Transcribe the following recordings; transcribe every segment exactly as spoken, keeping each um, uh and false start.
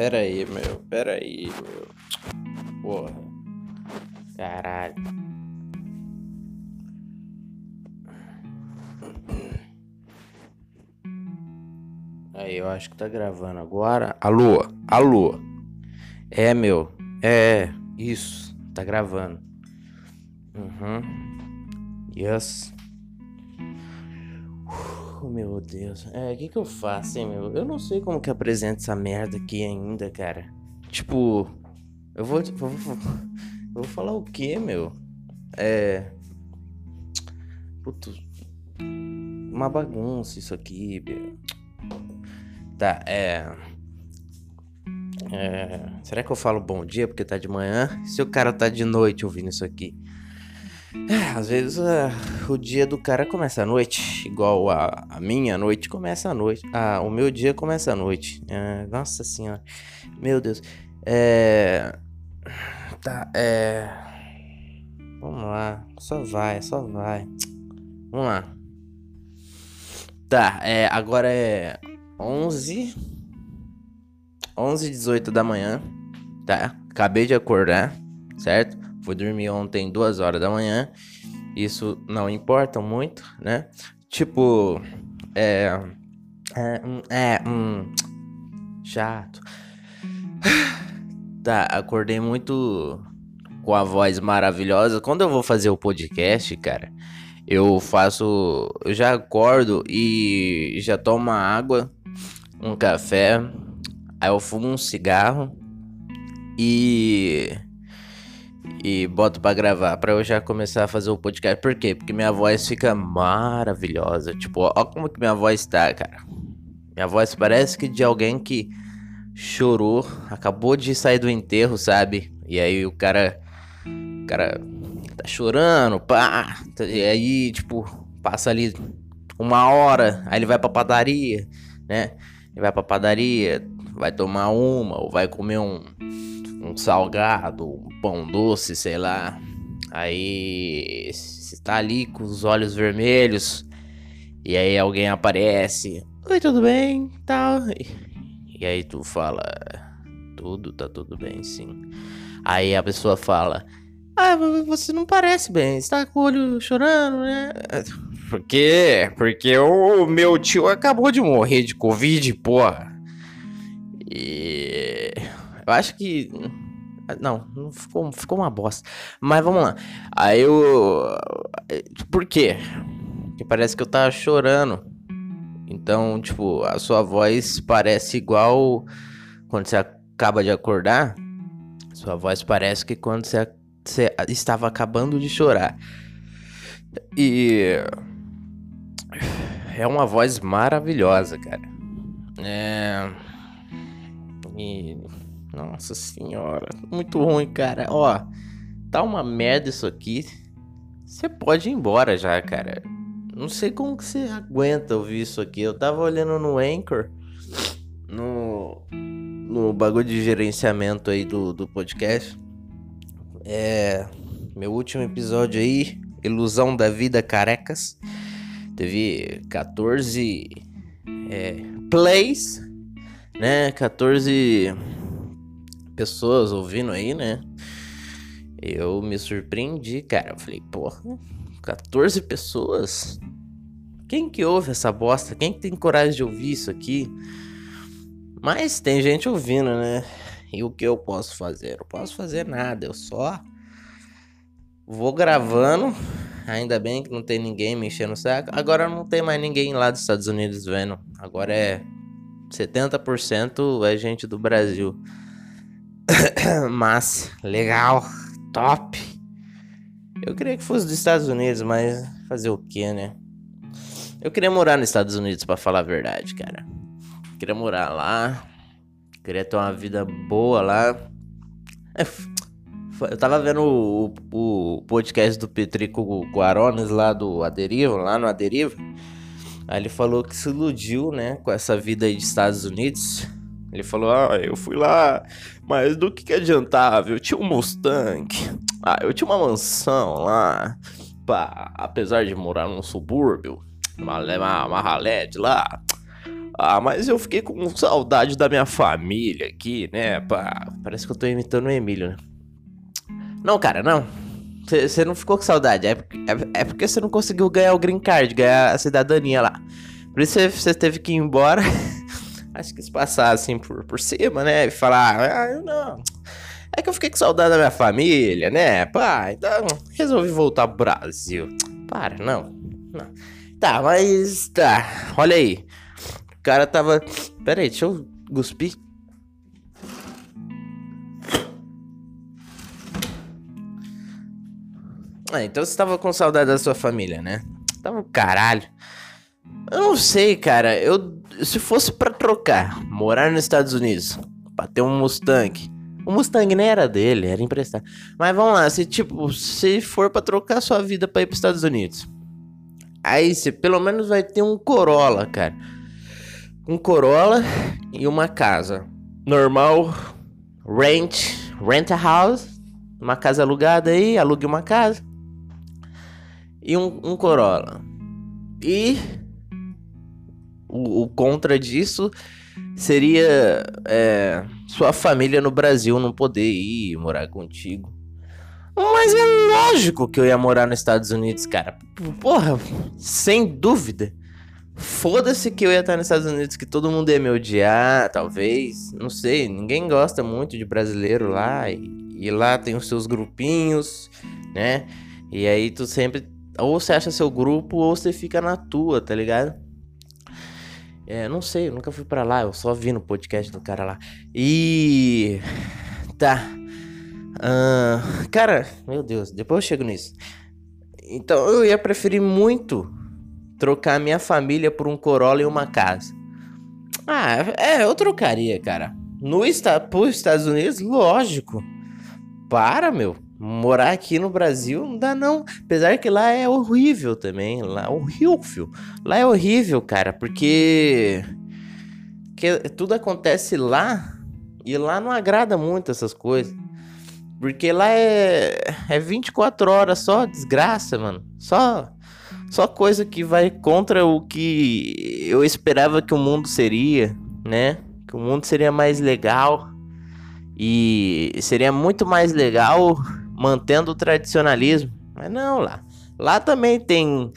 Pera aí, meu. Pera aí, meu. Porra. Caralho. Aí, eu acho que tá gravando agora. Alô, alô. É, meu. É, isso. Tá gravando. Uhum. Yes. Oh, meu Deus, é, o que que eu faço, hein, meu? Eu não sei como que apresento essa merda aqui ainda, cara. Tipo, eu vou, eu vou, eu vou falar o quê, meu? É, puto, uma bagunça isso aqui, meu. Tá, é, é, será que eu falo bom dia porque tá de manhã? Se o cara tá de noite ouvindo isso aqui? É, às vezes uh, o dia do cara começa à noite, igual a, a minha noite começa à noite. Ah, o meu dia começa à noite. É, nossa senhora, meu Deus. É, tá, é. Vamos lá, só vai, só vai. Vamos lá. Tá, é, agora é onze e dezoito da manhã, tá? Acabei de acordar, certo? Fui dormir ontem duas horas da manhã. Isso não importa muito, né? Tipo, é... É... é hum, chato. Tá, acordei muito com a voz maravilhosa. Quando eu vou fazer o podcast, cara, eu faço... Eu já acordo e já tomo uma água, um café. Aí eu fumo um cigarro e... E boto pra gravar, pra eu já começar a fazer o podcast. Por quê? Porque minha voz fica maravilhosa. Tipo, ó, ó como que minha voz tá, cara. Minha voz parece que de alguém que chorou, acabou de sair do enterro, sabe? E aí o cara, o cara tá chorando, pá. E aí, tipo, passa ali uma hora, aí ele vai pra padaria, né? Ele vai pra padaria, vai tomar uma, ou vai comer um... um salgado, um pão doce, sei lá. Aí você tá ali com os olhos vermelhos e aí alguém aparece. Oi, tudo bem? Tal. Tá. E aí tu fala, tudo, tá tudo bem, sim. Aí a pessoa fala, ah, você não parece bem, você tá com o olho chorando, né? Por quê? Porque o meu tio acabou de morrer de Covid, porra. E... eu acho que... Não, não ficou, ficou uma bosta. Mas vamos lá. Aí eu... Por quê? Porque parece que eu tava chorando. Então, tipo, a sua voz parece igual... Quando você acaba de acordar, sua voz parece que quando você, você estava acabando de chorar. E... é uma voz maravilhosa, cara. É... E... nossa senhora, muito ruim, cara. Ó, tá uma merda isso aqui. Você pode ir embora já, cara. Não sei como que você aguenta ouvir isso aqui. Eu tava olhando no Anchor, No, no bagulho de gerenciamento aí do, do podcast. É, meu último episódio aí, Ilusão da Vida Carecas, teve catorze é, plays, né? catorze... pessoas ouvindo aí, né? Eu me surpreendi, cara. Eu falei, porra, catorze pessoas? Quem que ouve essa bosta? Quem que tem coragem de ouvir isso aqui? Mas tem gente ouvindo, né? E o que eu posso fazer? Eu não posso fazer nada, eu só vou gravando. Ainda bem que não tem ninguém me enchendo o saco. Agora não tem mais ninguém lá dos Estados Unidos vendo. Agora é setenta por cento é gente do Brasil. Mas, legal, top. Eu queria que fosse dos Estados Unidos, mas fazer o que, né? Eu queria morar nos Estados Unidos, pra falar a verdade, cara. Eu queria morar lá, queria ter uma vida boa lá. Eu tava vendo o, o podcast do Petrico Guarones lá do A Deriva, lá no A Deriva. Aí ele falou que se iludiu, né, com essa vida aí de Estados Unidos. Ele falou, ah, eu fui lá, mas do que que adiantava? Eu tinha um Mustang, ah, eu tinha uma mansão lá, pá, apesar de morar num subúrbio, uma, uma, uma ralé de lá, Ah, mas eu fiquei com saudade da minha família aqui, né? Pá, parece que eu tô imitando o Emílio, né? Não, cara, não. Você não ficou com saudade. É, é, é porque você não conseguiu ganhar o green card, ganhar a cidadania lá. Por isso você teve que ir embora. Acho que se passar assim por, por cima, né? E falar, ah, não. É que eu fiquei com saudade da minha família, né? Pá, então resolvi voltar pro Brasil. Para, não. não. Tá, mas tá. Olha aí. O cara tava... Pera aí, deixa eu cuspir. Ah, então você tava com saudade da sua família, né? Tava um caralho. Eu não sei, cara. Eu... Se fosse pra trocar, morar nos Estados Unidos, pra ter um Mustang... O Mustang nem era dele, era emprestado. Mas vamos lá, se tipo, se for pra trocar sua vida pra ir pros Estados Unidos, aí você pelo menos vai ter um Corolla, cara. Um Corolla e uma casa normal, rent, rent a house, uma casa alugada aí, alugue uma casa. E um, um Corolla. E o, o contra disso seria é, sua família no Brasil não poder ir morar contigo. Mas é lógico que eu ia morar nos Estados Unidos, cara. Porra, sem dúvida. Foda-se que eu ia estar nos Estados Unidos, que todo mundo ia me odiar, talvez. Não sei, ninguém gosta muito de brasileiro lá. E, e lá tem os seus grupinhos, né? E aí tu sempre... Ou você acha seu grupo, ou você fica na tua, tá ligado? É, não sei, eu nunca fui pra lá, eu só vi no podcast do cara lá. E... Tá. Uh, cara, meu Deus, depois eu chego nisso. Então, eu ia preferir muito trocar minha família por um Corolla e uma casa. Ah, é, eu trocaria, cara. No esta- pros Estados Unidos, lógico. Para, meu. Morar aqui no Brasil não dá não, apesar que lá é horrível também, lá é horrível, lá é horrível, cara, porque que tudo acontece lá e lá não agrada muito essas coisas, porque lá é, é vinte e quatro horas só desgraça, mano, só, só coisa que vai contra o que eu esperava que o mundo seria, né, que o mundo seria mais legal e seria muito mais legal... Mantendo o tradicionalismo. Mas não, lá. Lá também tem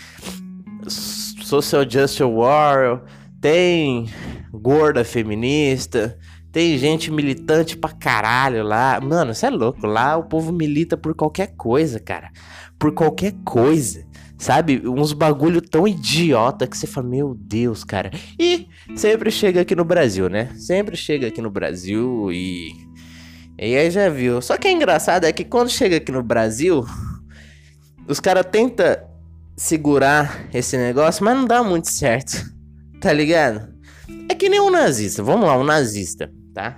Social Justice Warrior. Tem gorda feminista. Tem gente militante pra caralho lá. Mano, você é louco. Lá o povo milita por qualquer coisa, cara. Por qualquer coisa. Sabe? Uns bagulho tão idiota que você fala, meu Deus, cara. E sempre chega aqui no Brasil, né? Sempre chega aqui no Brasil e... E aí já viu. Só que é engraçado é que quando chega aqui no Brasil, os caras tentam segurar esse negócio, mas não dá muito certo. Tá ligado? É que nem um nazista. Vamos lá, um nazista, tá?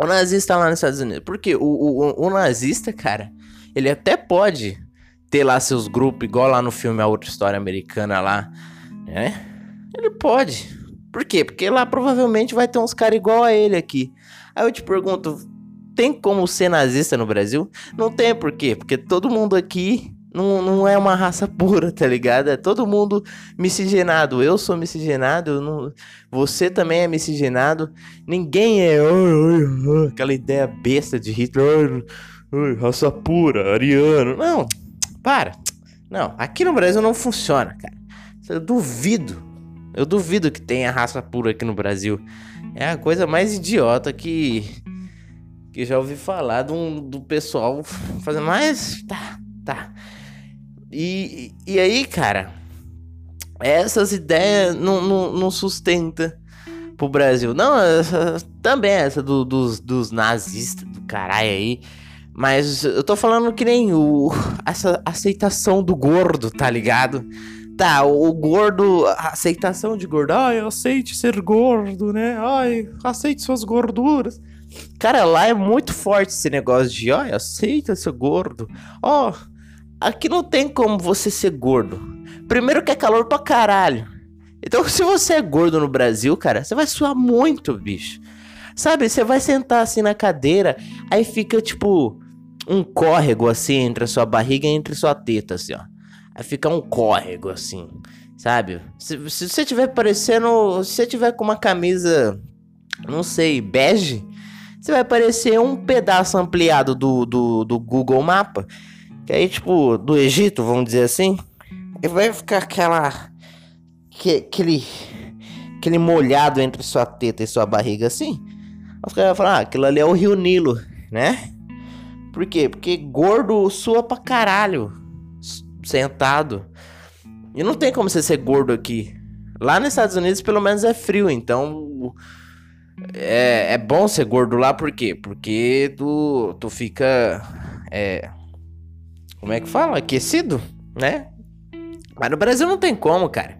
O nazista lá nos Estados Unidos. Porque o, o, o nazista, cara, ele até pode ter lá seus grupos, igual lá no filme A Outra História Americana lá, né? Ele pode. Por quê? Porque lá provavelmente vai ter uns caras igual a ele aqui. Aí eu te pergunto... Tem como ser nazista no Brasil? Não tem, por quê? Porque todo mundo aqui não, não é uma raça pura, tá ligado? É todo mundo miscigenado. Eu sou miscigenado, eu não... você também é miscigenado. Ninguém é... Aquela ideia besta de Hitler. Raça pura, ariano. Não, para. Não, aqui no Brasil não funciona, cara. Eu duvido. Eu duvido que tenha raça pura aqui no Brasil. É a coisa mais idiota que... Que já ouvi falar do, do pessoal fazendo mais... Tá, tá. E, e aí, cara... Essas ideias não, não, não sustenta pro Brasil. Não, essa, também essa do, dos, dos nazistas do caralho aí. Mas eu tô falando que nem o... Essa aceitação do gordo, tá ligado? Tá, o, o gordo... A aceitação de gordo. Ai, aceite ser gordo, né? Ai, aceite suas gorduras. Cara, lá é muito forte esse negócio de, ó, oh, aceita ser gordo. Ó, oh, aqui não tem como você ser gordo. Primeiro que é calor pra caralho. Então, se você é gordo no Brasil, cara, você vai suar muito, bicho. Sabe, você vai sentar assim na cadeira, aí fica tipo um córrego assim entre a sua barriga e entre a sua teta, assim, ó. Aí fica um córrego assim. sabe? Se, se você tiver parecendo, se você tiver com uma camisa, não sei, bege, você vai parecer um pedaço ampliado do, do, do Google Mapa, que aí, tipo, do Egito, vamos dizer assim, e vai ficar aquela, que, aquele, aquele molhado entre sua teta e sua barriga, assim. Os caras vão falar, ah, aquilo ali é o Rio Nilo, né? Por quê? Porque gordo sua pra caralho, sentado. E não tem como você ser gordo aqui. Lá nos Estados Unidos, pelo menos, é frio, então... É, é bom ser gordo lá, por quê? Porque tu, tu fica... É, como é que fala? Aquecido, né? Mas no Brasil não tem como, cara.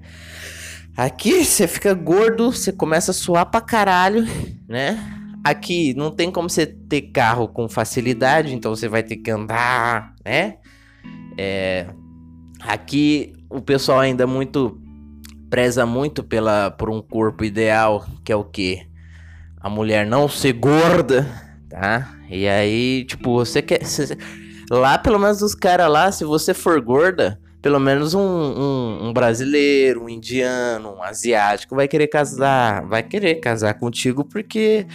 Aqui você fica gordo, você começa a suar pra caralho, né? Aqui não tem como você ter carro com facilidade, então você vai ter que andar, né? É, aqui o pessoal ainda muito preza muito pela, por um corpo ideal, que é o quê? A mulher não ser gorda, tá? E aí, tipo, você quer... Você, lá, pelo menos os caras lá, se você for gorda, pelo menos um, um, um brasileiro, um indiano, um asiático vai querer casar, vai querer casar contigo porque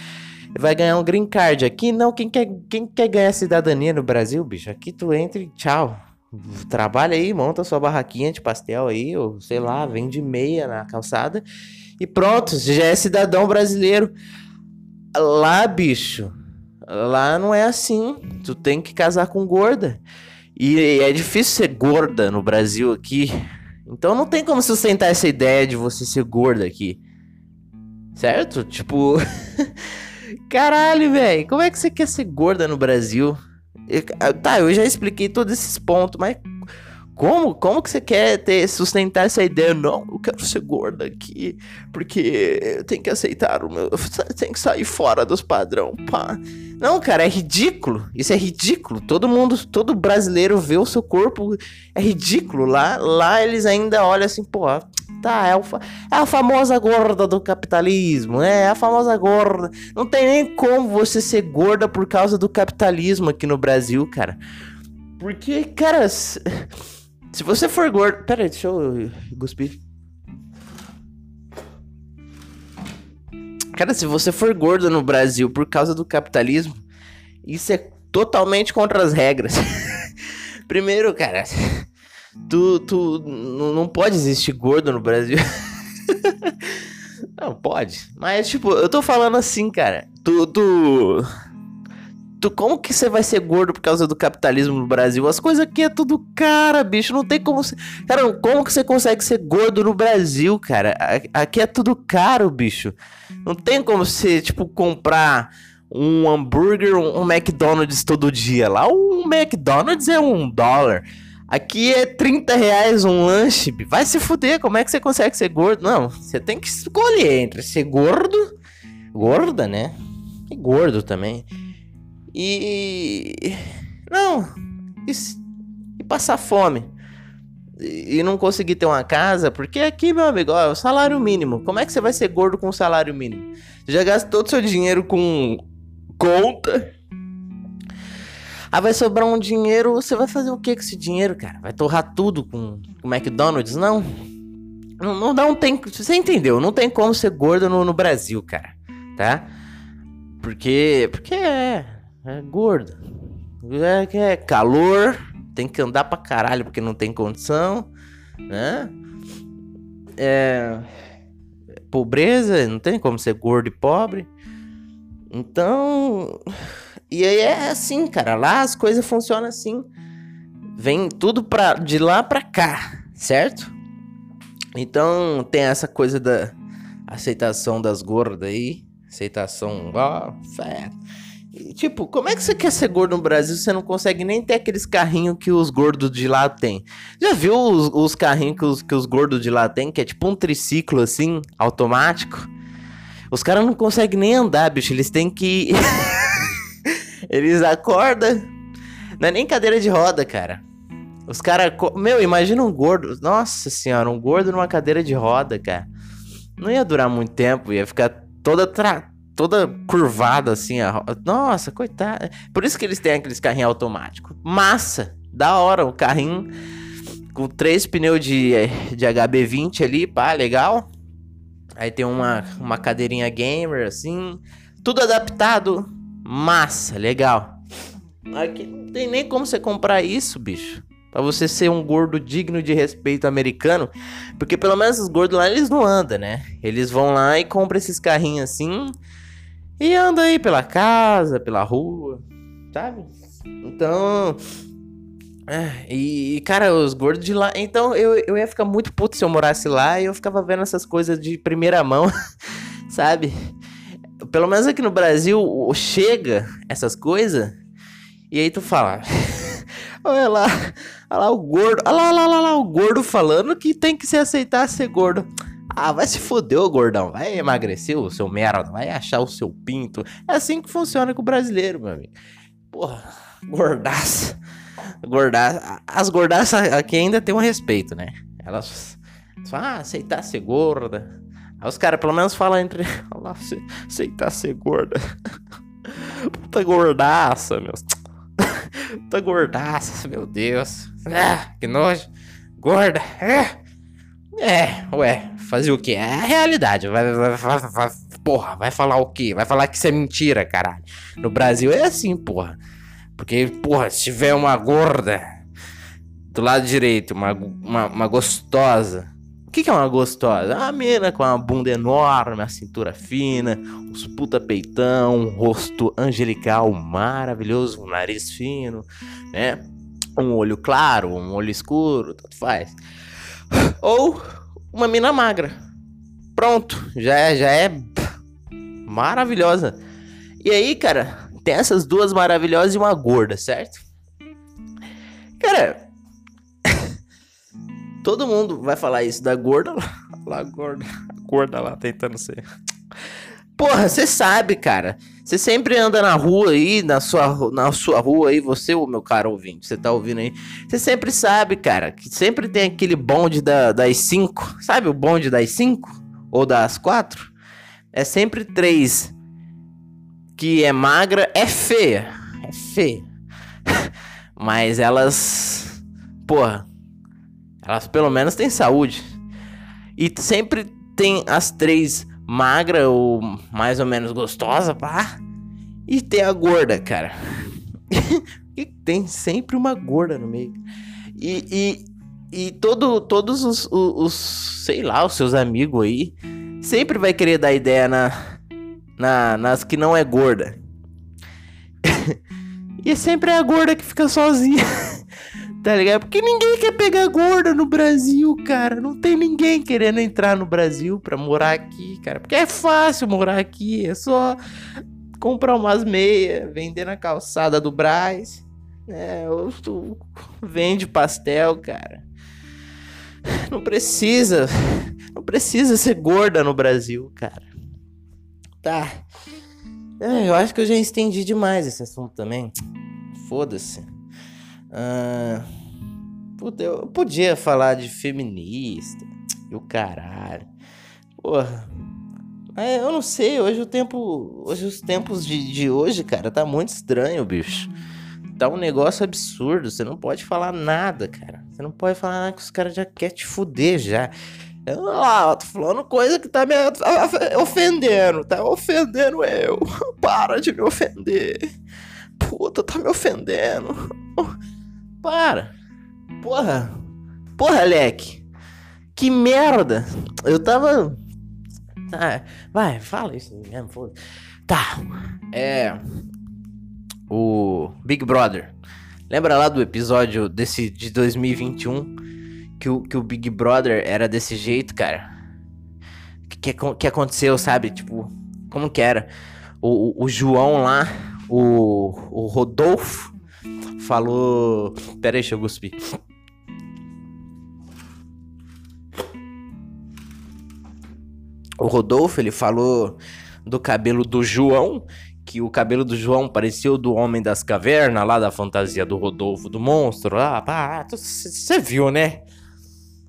vai ganhar um green card. Aqui não, quem quer, quem quer ganhar cidadania no Brasil, bicho? Aqui tu entra e tchau. Trabalha aí, monta sua barraquinha de pastel aí, ou sei lá, vende meia na calçada e pronto, você já é cidadão brasileiro. Lá, bicho, lá não é assim, tu tem que casar com gorda. E é difícil ser gorda no Brasil aqui. Então não tem como sustentar essa ideia de você ser gorda aqui. Certo? Tipo... Caralho, velho. Como é que você quer ser gorda no Brasil? Eu, tá, eu já expliquei todos esses pontos, mas... Como? Como que você quer ter, sustentar essa ideia? Não, eu quero ser gorda aqui. Porque eu tenho que aceitar o meu... Eu tenho que sair fora dos padrões, pá. Não, cara, é ridículo. Isso é ridículo. Todo mundo, todo brasileiro vê o seu corpo. É ridículo. Lá, lá eles ainda olham assim, pô, tá, é, o fa- é a famosa gorda do capitalismo, né? É a famosa gorda. Não tem nem como você ser gorda por causa do capitalismo aqui no Brasil, cara. Porque, cara, se, se você for gordo... Pera aí, deixa eu cuspir. Cara, se você for gordo no Brasil por causa do capitalismo, isso é totalmente contra as regras. Primeiro, cara, tu, tu n- não pode existir gordo no Brasil. Não, pode. Mas, tipo, eu tô falando assim, cara. Tu... tu... Tu, como que você vai ser gordo por causa do capitalismo no Brasil? As coisas aqui é tudo cara, bicho. Não tem como... Cara, como que você consegue ser gordo no Brasil, cara? Aqui é tudo caro, bicho. Não tem como você, tipo, comprar um hambúrguer, um McDonald's todo dia. Lá um McDonald's é um dólar. Aqui é trinta reais um lanche. Vai se fuder. Como é que você consegue ser gordo? Não, você tem que escolher entre ser gordo... Gorda, né? E gordo também... E... Não. E, e passar fome. E, e não conseguir ter uma casa. Porque aqui, meu amigo, ó, é o salário mínimo. Como é que você vai ser gordo com o salário mínimo? Você já gasta todo o seu dinheiro com conta. Aí vai sobrar um dinheiro. Você vai fazer o que com esse dinheiro, cara? Vai torrar tudo com o McDonald's? Não. Não, não, não tem... Você entendeu? Não tem como ser gordo no, no Brasil, cara. Tá? Porque... Porque é... É gordo. É, é calor. Tem que andar pra caralho porque não tem condição, né? É... Pobreza. Não tem como ser gordo e pobre. Então... E aí é assim, cara. Lá as coisas funcionam assim. Vem tudo pra, de lá pra cá, certo? Então tem essa coisa da aceitação das gordas aí. Aceitação... Ó, fé. Tipo, como é que você quer ser gordo no Brasil se você não consegue nem ter aqueles carrinhos que os gordos de lá têm? Já viu os, os carrinhos que os, que os gordos de lá têm? Que é tipo um triciclo, assim, automático? Os caras não conseguem nem andar, bicho. Eles têm que... Eles acordam... Não é nem cadeira de roda, cara. Os caras... Meu, imagina um gordo... Nossa senhora, um gordo numa cadeira de roda, cara. Não ia durar muito tempo. Ia ficar toda... Tra... Toda curvada assim, a... nossa, coitada. Por isso que eles têm aqueles carrinhos automáticos. Massa, da hora o carrinho. com três pneus de, de H B vinte ali, pá, legal. Aí tem uma, uma cadeirinha gamer, assim, tudo adaptado, massa, legal. Aqui não tem nem como você comprar isso, bicho, pra você ser um gordo digno de respeito americano, porque pelo menos os gordos lá, eles não andam, né? Eles vão lá e compram esses carrinhos assim, e andam aí pela casa, pela rua, sabe? Então... É, e, cara, os gordos de lá... Então, eu, eu ia ficar muito puto se eu morasse lá e eu ficava vendo essas coisas de primeira mão, sabe? Pelo menos aqui no Brasil, chega essas coisas e aí tu fala... olha lá, olha lá o gordo... Olha lá, olha lá, olha lá o gordo falando que tem que se aceitar ser gordo. Ah, vai se foder, ô gordão. Vai emagrecer o seu merda, vai achar o seu pinto. É assim que funciona com o brasileiro, meu amigo. Porra, gordaço. Gordaça, as gordaças aqui ainda tem um respeito, né? Elas só ah, aceitar ser gorda. Aí os caras pelo menos falam entre lá, aceitar ser gorda. Puta gordaça, meu. Puta gordaça, meu Deus. Ah, que nojo. Gorda. É, é ué, fazer o quê? É a realidade. Vai, vai, vai, vai, porra, vai falar o quê? Vai falar que isso é mentira, caralho. No Brasil é assim, porra. Porque, porra, se tiver uma gorda do lado direito, uma, uma, uma gostosa. O que, que é uma gostosa? Uma mina com uma bunda enorme, a cintura fina, os puta peitão, um rosto angelical maravilhoso, um nariz fino, né? Um olho claro, um olho escuro, tanto faz. Ou uma mina magra. Pronto, já é, já é maravilhosa. E aí, cara... Tem essas duas maravilhosas e uma gorda, certo? Cara, todo mundo vai falar isso da gorda lá, lá gorda, gorda lá tentando ser. Porra, você sabe, cara. Você sempre anda na rua aí, na sua, na sua rua aí, você, ô meu caro ouvinte, você tá ouvindo aí. Você sempre sabe, cara, que sempre tem aquele bonde da, das cinco. Sabe o bonde das cinco? Ou das quatro? É sempre três. Que é magra, é feia. É feia. Mas elas... Porra. Elas pelo menos têm saúde. E sempre tem as três magra ou mais ou menos gostosa, pá. E tem a gorda, cara. E tem sempre uma gorda no meio. E, e, e todo, todos os, os, os... Sei lá, os seus amigos aí. Sempre vai querer dar ideia na... Na, nas que não é gorda. E sempre é a gorda que fica sozinha. Tá ligado? Porque ninguém quer pegar gorda no Brasil, cara. Não tem ninguém querendo entrar no Brasil pra morar aqui, cara. Porque é fácil morar aqui. É só comprar umas meias, vender na calçada do Brás. É, ou tu vende pastel, cara. Não precisa. Não precisa ser gorda no Brasil, cara. Tá, eu acho que eu já estendi demais esse assunto também. Foda-se. Ah, puta, eu podia falar de feminista e o caralho. Porra. É, eu não sei, hoje o tempo. Hoje os tempos de, de hoje, cara, tá muito estranho, bicho. Tá um negócio absurdo. Você não pode falar nada, cara. Você não pode falar nada que os caras já querem te fuder já. Ah, tô falando coisa que tá me ofendendo, tá ofendendo eu. Para de me ofender. Puta, tá me ofendendo. Para. Porra. Porra, Alec. Que merda. Eu tava... Ah, vai, fala isso mesmo, foda-se. Tá. É... O Big Brother. Lembra lá do episódio desse de dois mil e vinte e um? Que o, que o Big Brother era desse jeito, cara. Que, que, que aconteceu, sabe? Tipo, como que era? O, o, o João lá, o, o Rodolfo, falou... Pera aí, deixa eu cuspir. O Rodolfo, ele falou do cabelo do João, que o cabelo do João parecia o do Homem das Cavernas, lá da fantasia do Rodolfo, do monstro, lá, pá, você viu, né?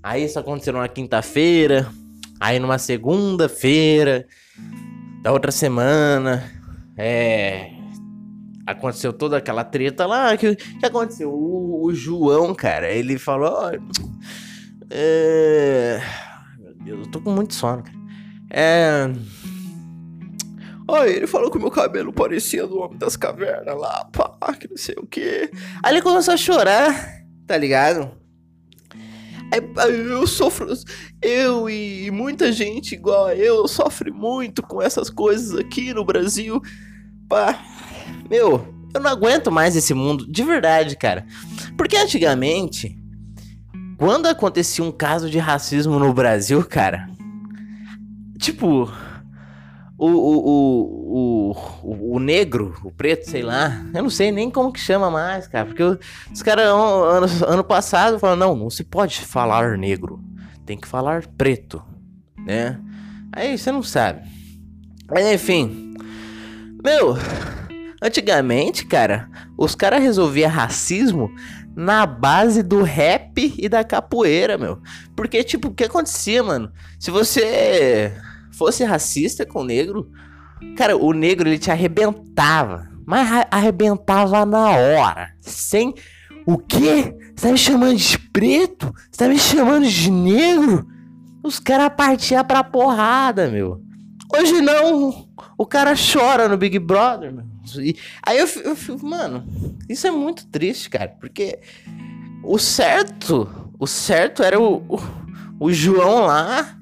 Aí isso aconteceu na quinta-feira, aí numa segunda-feira, da outra semana, é... Aconteceu toda aquela treta lá, que, que aconteceu? O, o João, cara, ele falou, oh, É... Meu Deus, eu tô com muito sono, cara. É... Olha, ele falou que o meu cabelo parecia do Homem das Cavernas lá, pá, que não sei o quê. Aí ele começou a chorar, tá ligado? Eu sofro, eu e muita gente igual a eu, sofre muito com essas coisas aqui no Brasil. Pá, meu, eu não aguento mais esse mundo, de verdade, cara. Porque antigamente, quando acontecia um caso de racismo no Brasil, cara, tipo... O, o, o, o, o negro, o preto, sei lá, eu não sei nem como que chama mais, cara, porque os caras ano, ano passado falaram, não, não se pode falar negro, tem que falar preto, né, aí você não sabe, mas enfim, meu, antigamente, cara, os caras resolviam racismo na base do rap e da capoeira, meu, porque, tipo, o que acontecia, mano, se você... fosse racista com o negro, cara, o negro ele te arrebentava, mas arrebentava na hora, sem o quê? Você tá me chamando de preto? Você tá me chamando de negro? Os caras partiam pra porrada, meu. Hoje não, o cara chora no Big Brother, meu. E aí eu fico, mano, isso é muito triste, cara, porque o certo, o certo era o, o, o João lá,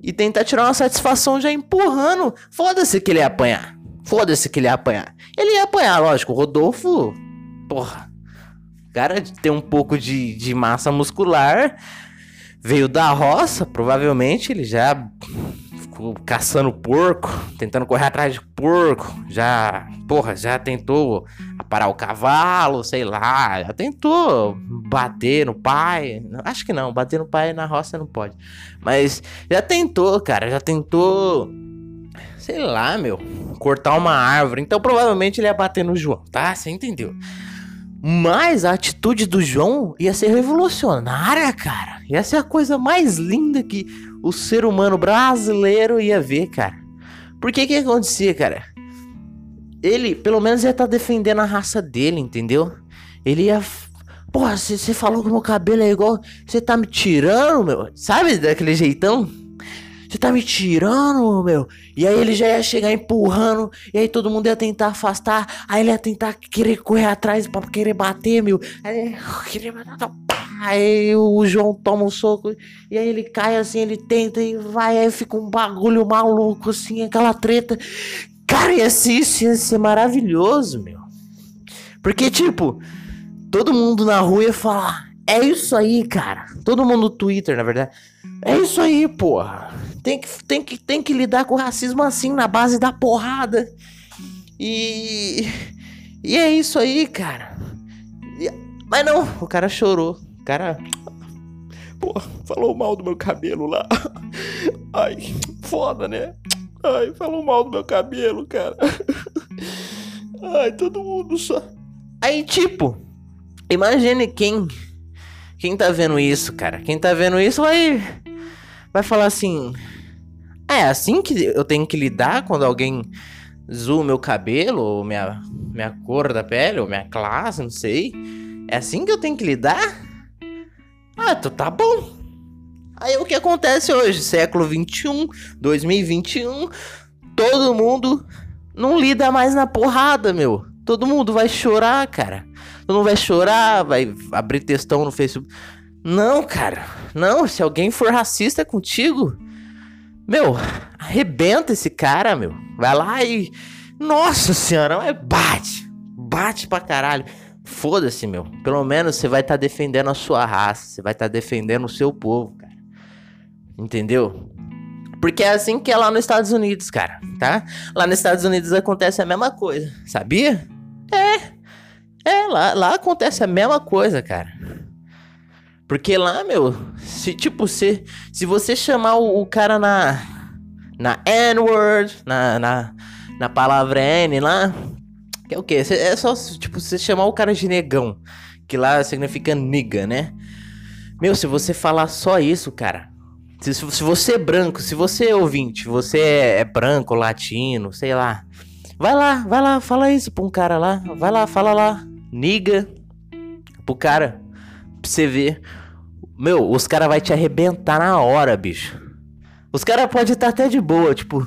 e tentar tirar uma satisfação já empurrando. Foda-se que ele ia apanhar. Foda-se que ele ia apanhar. Ele ia apanhar, lógico. O Rodolfo, porra, o cara tem um pouco de, de massa muscular. Veio da roça. Provavelmente ele já ficou caçando porco. Tentando correr atrás de porco. Já, porra, já tentou aparar o cavalo, sei lá. Já tentou... bater no pai, acho que não, bater no pai na roça não pode, mas já tentou, cara, já tentou, sei lá, meu, cortar uma árvore, então provavelmente ele ia bater no João, tá? Você entendeu? Mas a atitude do João ia ser revolucionária, cara, ia ser a coisa mais linda que o ser humano brasileiro ia ver, cara, porque que acontecia, cara? Ele, pelo menos, ia estar tá defendendo a raça dele, entendeu? Ele ia... Porra, você falou que meu cabelo é igual... Você tá me tirando, meu... Sabe daquele jeitão? Você tá me tirando, meu... E aí ele já ia chegar empurrando... E aí todo mundo ia tentar afastar... Aí ele ia tentar querer correr atrás... Pra querer bater, meu... Aí ele... Aí o João toma um soco... E aí ele cai assim... Ele tenta e vai... Aí fica um bagulho maluco assim... Aquela treta... Cara, ia ser, ia ser maravilhoso, meu... Porque tipo... Todo mundo na rua ia falar, é isso aí, cara. Todo mundo no Twitter, na verdade. É isso aí, porra. Tem que, tem que, tem que lidar com o racismo assim, na base da porrada. E... E é isso aí, cara. E, mas não, o cara chorou. O cara... Porra, falou mal do meu cabelo lá. Ai, foda, né? Ai, falou mal do meu cabelo, cara. Ai, todo mundo só... Aí, tipo... Imagine quem, quem tá vendo isso, cara. Quem tá vendo isso vai, vai falar assim... É assim que eu tenho que lidar quando alguém zoa meu cabelo, ou minha, minha cor da pele, ou minha classe, não sei. É assim que eu tenho que lidar? Ah, então tá bom. Aí o que acontece hoje, século vinte e um, dois mil e vinte e um, todo mundo não lida mais na porrada, meu. Todo mundo vai chorar, cara. Todo mundo vai chorar, vai abrir textão no Facebook. Não, cara. Não, se alguém for racista contigo, meu, arrebenta esse cara, meu. Vai lá e... Nossa senhora, mas bate. Bate pra caralho. Foda-se, meu. Pelo menos você vai estar defendendo a sua raça. Você vai estar defendendo o seu povo, cara. Entendeu? Porque é assim que é lá nos Estados Unidos, cara, tá? Lá nos Estados Unidos acontece a mesma coisa, sabia? É, é, lá, lá acontece a mesma coisa, cara. Porque lá, meu, se tipo, se, se você chamar o, o cara na, na N-word, na, na, na palavra N lá, que é o quê? É só, tipo, você chamar o cara de negão, que lá significa nigga, né? Meu, se você falar só isso, cara... Se, se você é branco, se você é ouvinte, você é, é branco, latino, sei lá. Vai lá, vai lá, fala isso pra um cara lá. Vai lá, fala lá. Niga pro cara. Pra você ver Meu, os caras vão te arrebentar na hora, bicho. Os caras podem estar até de boa, tipo,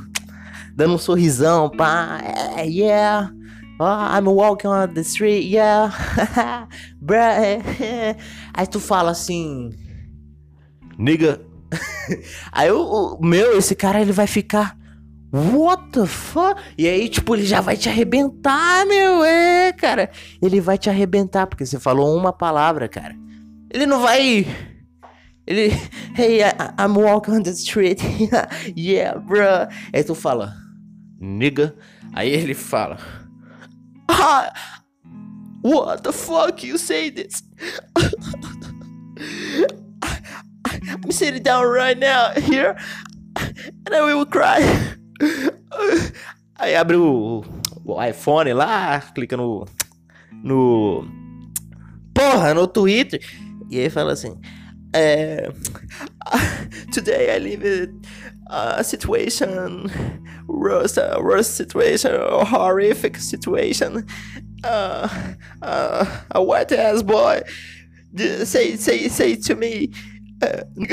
dando um sorrisão, pá, yeah, oh, I'm walking on the street, yeah, bruh. Aí tu fala assim, nigga. Aí o meu, esse cara, ele vai ficar, what the fuck? E aí, tipo, ele já vai te arrebentar, meu, é, cara. Ele vai te arrebentar, porque você falou uma palavra, cara. Ele não vai... Ele... Hey, I, I'm walking on the street. Yeah, bro. Aí tu fala... Nigga. Aí ele fala... Ah, what the fuck you say this? I'm sitting down right now here. And I will cry. Aí abre o, o iPhone lá. Clica no... No... Porra, no Twitter. E aí fala assim... É, uh, today I live in a situation, worst, uh, worst situation, or horrific situation. Uh, uh, a white ass boy say say say to me. Uh,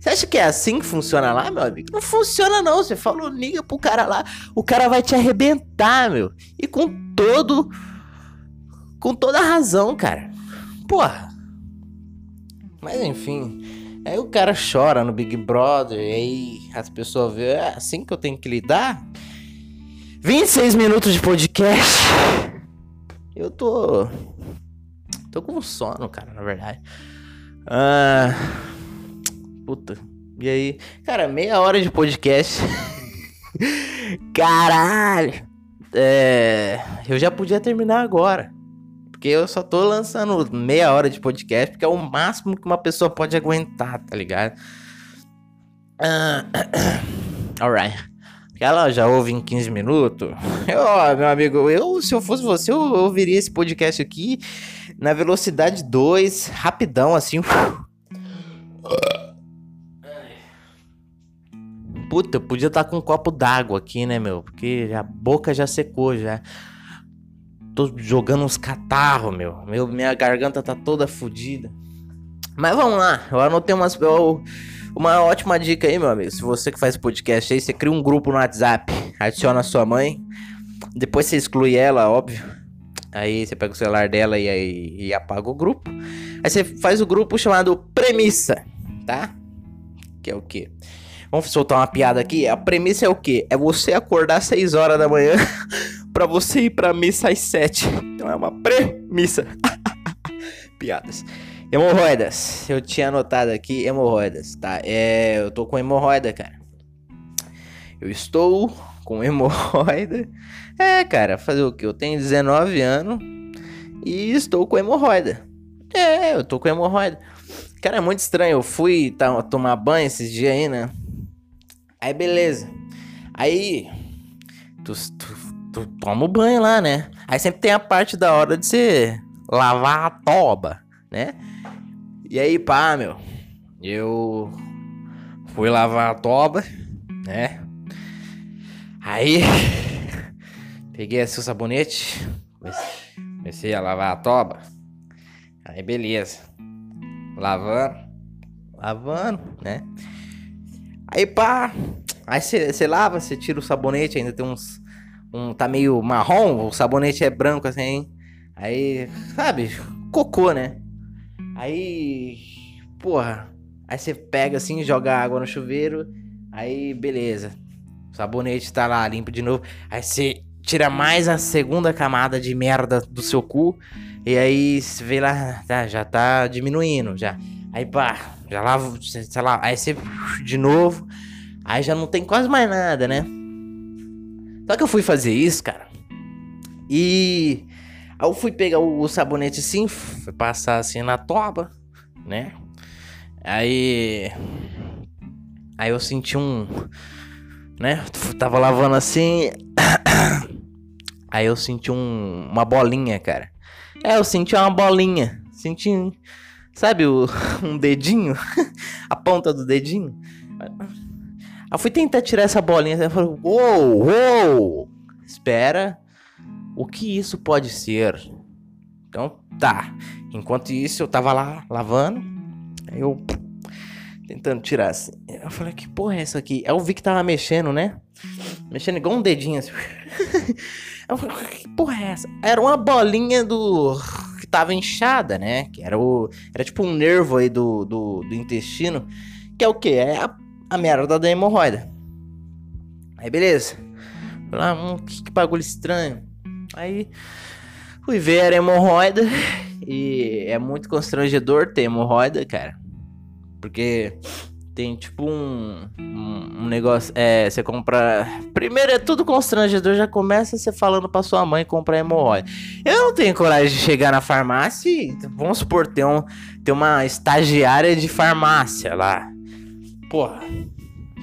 Você acha que é assim que funciona lá, meu amigo? Não funciona não. Você falou liga pro cara lá, o cara vai te arrebentar, meu. E com todo, com toda a razão, cara. Porra. Mas enfim, aí o cara chora no Big Brother. E aí as pessoas veem, é assim que eu tenho que lidar? vinte e seis minutos de podcast. Eu tô Tô com sono, cara, na verdade. ah, Puta. E aí, cara, meia hora de podcast. Caralho. É, eu já podia terminar agora, porque eu só tô lançando meia hora de podcast, porque é o máximo que uma pessoa pode aguentar, tá ligado? Uh, alright. Ela já ouve em quinze minutos. Eu, meu amigo, eu, se eu fosse você, eu ouviria esse podcast aqui na velocidade dois, rapidão, assim. Puta, eu podia estar com um copo d'água aqui, né, meu? Porque a boca já secou, já. Tô jogando uns catarros, meu. meu. Minha garganta tá toda fodida. Mas vamos lá. Eu anotei umas, eu, uma ótima dica aí, meu amigo. Se você que faz podcast aí, você cria um grupo no WhatsApp. Adiciona a sua mãe. Depois você exclui ela, óbvio. Aí você pega o celular dela e, e, e apaga o grupo. Aí você faz o grupo chamado Premissa, tá? Que é o quê? Vamos soltar uma piada aqui. A premissa é o quê? É você acordar às seis horas da manhã... pra você ir pra missa às sete. Então é uma premissa. Piadas. Hemorroidas. Eu tinha anotado aqui hemorroidas, tá? É, eu tô com hemorroida, cara. Eu estou com hemorroida. É, cara, fazer o quê? Eu tenho dezenove anos e estou com hemorroida. É, eu tô com hemorroida. Cara, é muito estranho. Eu fui tá, tomar banho esses dias aí, né? Aí, beleza. Aí... Tu... tu toma o banho lá, né? Aí sempre tem a parte da hora de você lavar a toba, né? E aí, pá, meu, eu fui lavar a toba, né? Aí peguei assim o sabonete, comecei a lavar a toba. Aí beleza, lavando, lavando, né? Aí pá, aí você lava, você tira o sabonete, ainda tem uns... Um, tá meio marrom, o sabonete é branco assim, hein? Aí, sabe, cocô, né? Aí, porra, aí você pega assim, joga água no chuveiro, aí beleza, o sabonete tá lá limpo de novo, aí você tira mais a segunda camada de merda do seu cu, e aí você vê lá, tá, já tá diminuindo, já, aí pá, já lava, sei lá, aí você de novo, aí já não tem quase mais nada, né? Só que eu fui fazer isso, cara, e aí eu fui pegar o, o sabonete assim, fui passar assim na toba, né, aí, aí eu senti um, né, tava lavando assim, aí eu senti um, uma bolinha, cara, é, eu senti uma bolinha, senti, sabe, o, um dedinho, a ponta do dedinho. Eu fui tentar tirar essa bolinha, eu falei, uou, uou, espera, o que isso pode ser? Então tá, Enquanto isso, eu tava lá, lavando. Aí eu... tentando tirar assim. Eu falei, que porra é essa aqui? Aí eu vi que tava mexendo, né? Mexendo igual um dedinho, assim. Eu falei, que porra é essa? Era uma bolinha do... que tava inchada, né? Que era o... era tipo um nervo aí do, do, do intestino. Que é o quê? É a, a merda da hemorroida. Aí, beleza. Falei, ah, hum, que, que bagulho estranho. Aí... fui ver, era hemorroida. E é muito constrangedor ter hemorroida, cara. Porque tem tipo um, um, um negócio, é, você compra... primeiro é tudo constrangedor, já começa você falando pra sua mãe comprar hemorroida. Eu não tenho coragem de chegar na farmácia e, vamos supor, ter, um, ter uma estagiária de farmácia lá. Porra,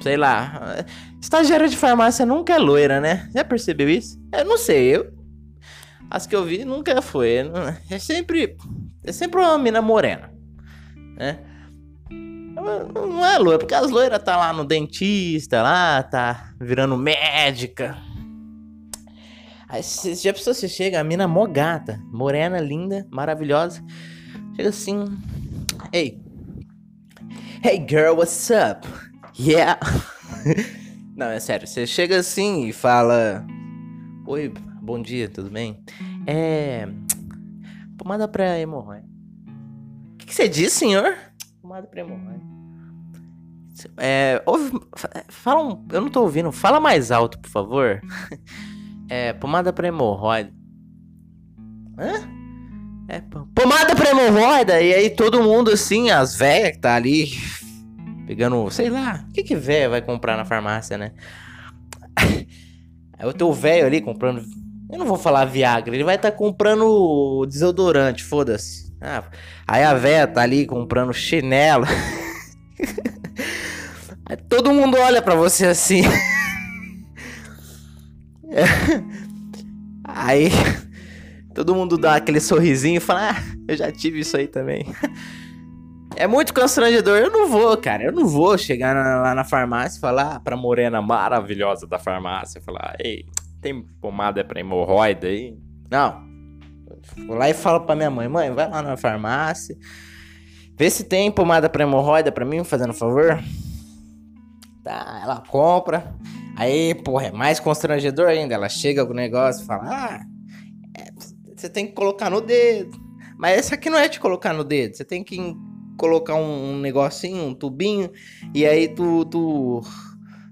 sei lá, estagiária de farmácia nunca é loira, né? Já percebeu isso? Eu não sei, eu... as que eu vi nunca foi, é sempre, é sempre uma mina morena, né? Não é loira, porque as loiras tá lá no dentista, lá tá virando médica. Aí já pessoa se chega, a mina mó gata, morena, linda, maravilhosa. Chega assim, hey, hey girl, what's up? Yeah. Não, é sério, você chega assim e fala, oi, bom dia, tudo bem? É, pomada pra hemorroida. O que, que você disse, senhor? Pomada pra hemorroida. É, ouve, fala um, eu não tô ouvindo, fala mais alto, por favor. É, pomada pra hemorroida. Hã? É, pomada pra hemorroida! E aí todo mundo assim, as velhas que tá ali, pegando, sei lá, o que que véia vai comprar na farmácia, né? Aí o teu velho ali comprando... eu não vou falar Viagra, ele vai estar tá comprando desodorante, foda-se. Ah, aí a véia tá ali comprando chinelo. Aí todo mundo olha pra você assim. Aí todo mundo dá aquele sorrisinho e fala, ah, eu já tive isso aí também. É muito constrangedor, eu não vou, cara, eu não vou chegar na, lá na farmácia e falar pra morena maravilhosa da farmácia, falar, ei, tem pomada pra hemorroida aí? Não, vou lá e falo pra minha mãe, mãe, vai lá na farmácia, vê se tem pomada pra hemorroida pra mim, fazendo um favor. Tá, ela compra, aí, porra, é mais constrangedor ainda, ela chega com o negócio e fala, ah, é, você tem que colocar no dedo, mas essa aqui não é de colocar no dedo, você tem que... colocar um, um negocinho, um tubinho, e aí tu, tu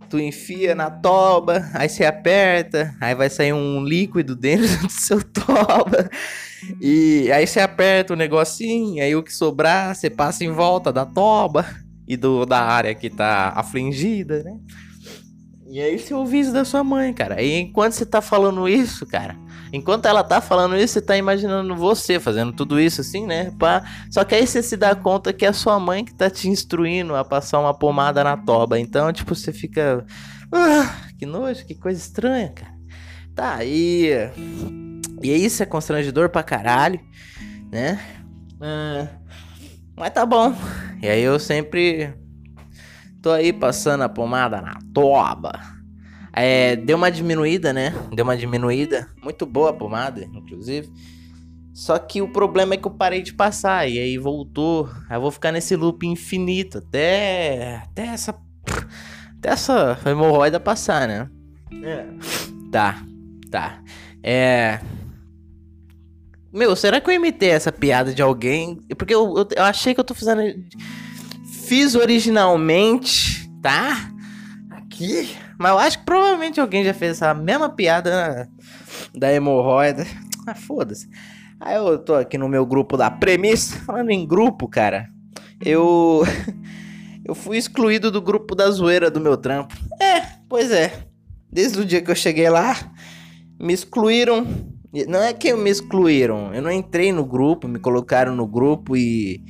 tu enfia na toba, aí você aperta, aí vai sair um líquido dentro do seu toba, e aí você aperta o negocinho, aí o que sobrar você passa em volta da toba e do, da área que tá afligida, né? E aí você ouve isso da sua mãe, cara. E enquanto você tá falando isso, cara, enquanto ela tá falando isso, você tá imaginando você fazendo tudo isso assim, né? Pá. Só que aí você se dá conta que é a sua mãe que tá te instruindo a passar uma pomada na toba. Então, tipo, você fica... ah, que nojo, que coisa estranha, cara. Tá, aí... e... e isso é constrangedor pra caralho, né? Ah, mas tá bom. E aí eu sempre... tô aí passando a pomada na toba. É, deu uma diminuída, né? Deu uma diminuída. Muito boa a pomada, inclusive. Só que o problema é que eu parei de passar. E aí voltou. Aí eu vou ficar nesse loop infinito. Até, até essa... até essa hemorroida passar, né? É. Tá. Tá. É... meu, será que eu imitei essa piada de alguém? Porque eu, eu, eu achei que eu tô fazendo... fiz originalmente, tá? Aqui. Mas eu acho que provavelmente alguém já fez essa mesma piada da hemorroida. Ah, foda-se. Aí eu tô aqui no meu grupo da premissa. Falando em grupo, cara. Eu... eu fui excluído do grupo da zoeira do meu trampo. É, pois é. Desde o dia que eu cheguei lá, me excluíram. Não é que me excluíram. Eu não entrei no grupo, me colocaram no grupo e...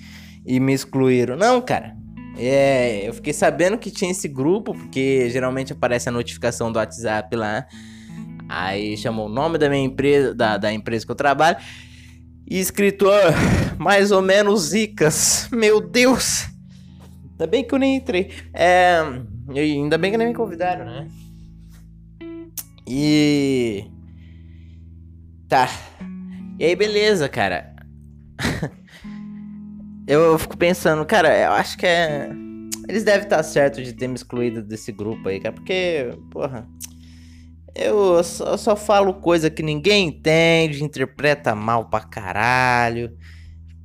e me excluíram. Não, cara. É, eu fiquei sabendo que tinha esse grupo, porque geralmente aparece a notificação do WhatsApp lá. Aí chamou o nome da minha empresa, da, da empresa que eu trabalho, e escrito, oh, mais ou menos zicas. Meu Deus! Ainda bem que eu nem entrei. É, ainda bem que nem me convidaram, né? E... tá. E aí, beleza, cara. Eu fico pensando, cara, eu acho que é... Eles devem estar certos de ter me excluído desse grupo aí, cara, porque, porra... Eu só, eu só falo coisa que ninguém entende, interpreta mal pra caralho,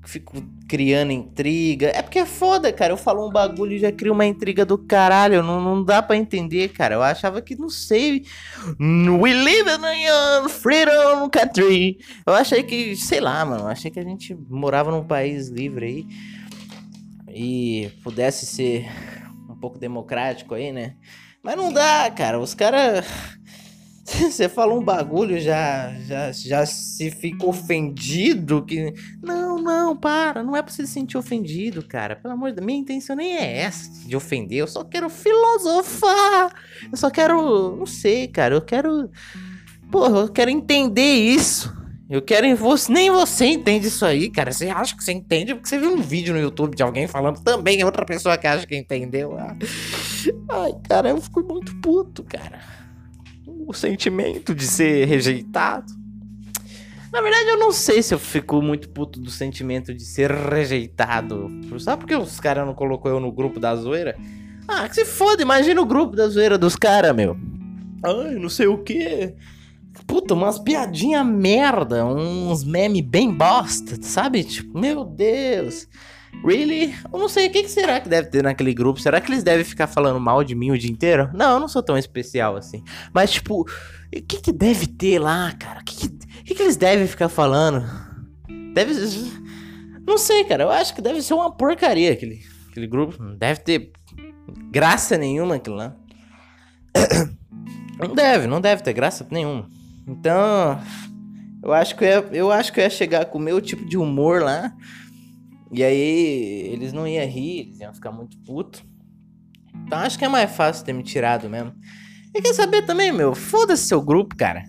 fico criando intriga. É porque é foda, cara, eu falo um bagulho e já crio uma intriga do caralho, não, não dá pra entender, cara. Eu achava que, não sei, we live in a freedom country. Eu achei que, sei lá, mano, eu achei que a gente morava num país livre aí e pudesse ser um pouco democrático aí, né? Mas não dá, cara, os caras... Você fala um bagulho, já, já, já se fica ofendido. Que... Não, não, para. Não é pra você se sentir ofendido, cara. Pelo amor de Deus, minha intenção nem é essa de ofender. Eu só quero filosofar. Eu só quero... Não sei, cara. Eu quero... Porra, eu quero entender isso. Eu quero... Nem você entende isso aí, cara. Você acha que você entende porque você viu um vídeo no YouTube de alguém falando também. É outra pessoa que acha que entendeu. Ai, cara, eu fico muito puto, cara. O sentimento de ser rejeitado. Na verdade, eu não sei se eu fico muito puto do sentimento de ser rejeitado. Sabe por que os caras não colocou eu no grupo da zoeira? Ah, que se foda, imagina o grupo da zoeira dos caras, meu. Ai, não sei o que. Puta, umas piadinhas merda, uns memes bem bosta, sabe? Tipo, meu Deus. Really? Eu não sei, o que, que será que deve ter naquele grupo? Será que eles devem ficar falando mal de mim o dia inteiro? Não, eu não sou tão especial assim. Mas, tipo, o que, que deve ter lá, cara? O que, que, que eles devem ficar falando? Deve... Não sei, cara. Eu acho que deve ser uma porcaria aquele, aquele grupo. Não deve ter graça nenhuma aquilo lá. Não deve, não deve ter graça nenhuma. Então, eu acho que eu ia, eu acho que eu ia chegar com o meu tipo de humor lá. E aí, eles não iam rir, eles iam ficar muito puto. Então, acho que é mais fácil ter me tirado mesmo. E quer saber também, meu? Foda-se seu grupo, cara.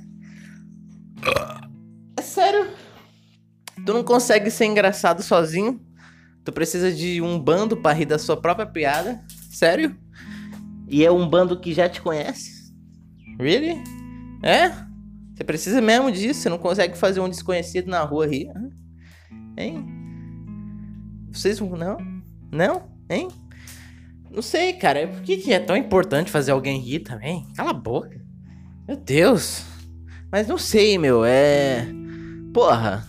É sério. Tu não consegue ser engraçado sozinho. Tu precisa de um bando pra rir da sua própria piada. Sério? E é um bando que já te conhece? Really? É? Você precisa mesmo disso. Você não consegue fazer um desconhecido na rua rir. Hein? Vocês não? Não? Hein? Não sei, cara. Por que, que é tão importante fazer alguém rir também? Cala a boca. Meu Deus. Mas não sei, meu. É... Porra.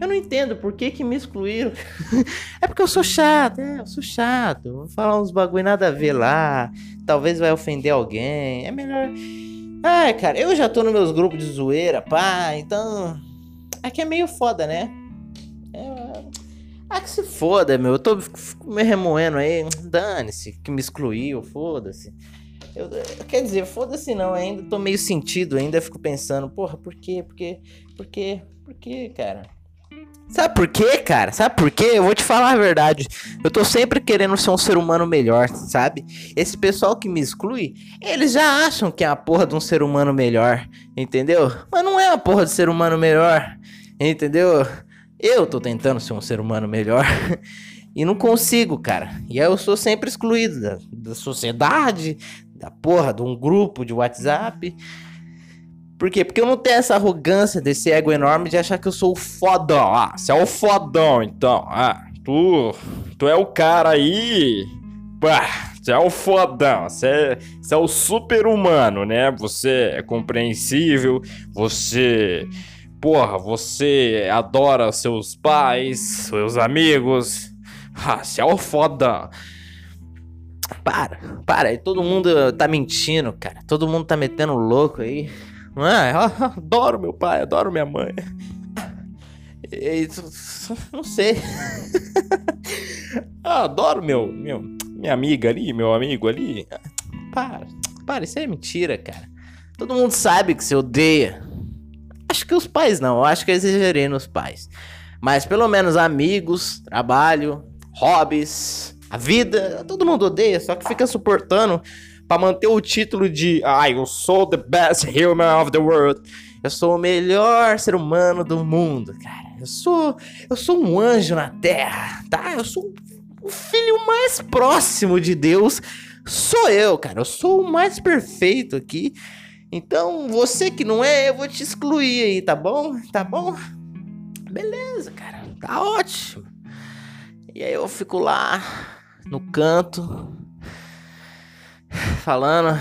Eu não entendo por que que me excluíram. É porque eu sou chato. É, eu sou chato. Vou falar uns bagulho nada a ver lá. Talvez vai ofender alguém. É melhor... Ai, cara. Eu já tô nos meus grupos de zoeira, pá. Então... Aqui é meio foda, né? Ah, que se foda, meu. Eu tô me remoendo aí. Dane-se, que me excluiu, foda-se. Eu, quer dizer, foda-se não, ainda tô meio sentido, ainda fico pensando, porra, por quê? Por quê? Por quê? Por quê, cara? Sabe por quê, cara? Sabe por quê? Eu vou te falar a verdade. Eu tô sempre querendo ser um ser humano melhor, sabe? Esse pessoal que me exclui, eles já acham que é a porra de um ser humano melhor, entendeu? Mas não é a porra de ser humano melhor, entendeu? Eu tô tentando ser um ser humano melhor e não consigo, cara. E aí eu sou sempre excluído da, da sociedade, da porra, de um grupo de WhatsApp. Por quê? Porque eu não tenho essa arrogância desse ego enorme de achar que eu sou o fodão. Ah, você é o fodão, então. Ah, tu, tu é o cara aí. Bah, você é o fodão. Você é, você é o super humano, né? Você é compreensível, você... Porra, você adora seus pais, seus amigos. Ah, você é o foda. Para, para. Todo mundo tá mentindo, cara. Todo mundo tá metendo louco aí. Ah, eu adoro meu pai, adoro minha mãe. E, não sei. Eu adoro meu, meu, minha amiga ali, meu amigo ali. Para, para. Isso é mentira, cara. Todo mundo sabe que você odeia. Acho que os pais não, eu acho que eu exagerei nos pais. Mas pelo menos amigos, trabalho, hobbies, a vida, todo mundo odeia, só que fica suportando pra manter o título de "Ah, eu sou the best human of the world". Eu sou o melhor ser humano do mundo, cara. Eu sou, eu sou um anjo na terra, tá? Eu sou o filho mais próximo de Deus. Sou eu, cara. Eu sou o mais perfeito aqui. Então, você que não é, eu vou te excluir aí, tá bom? Tá bom? Beleza, cara. Tá ótimo. E aí eu fico lá no canto falando,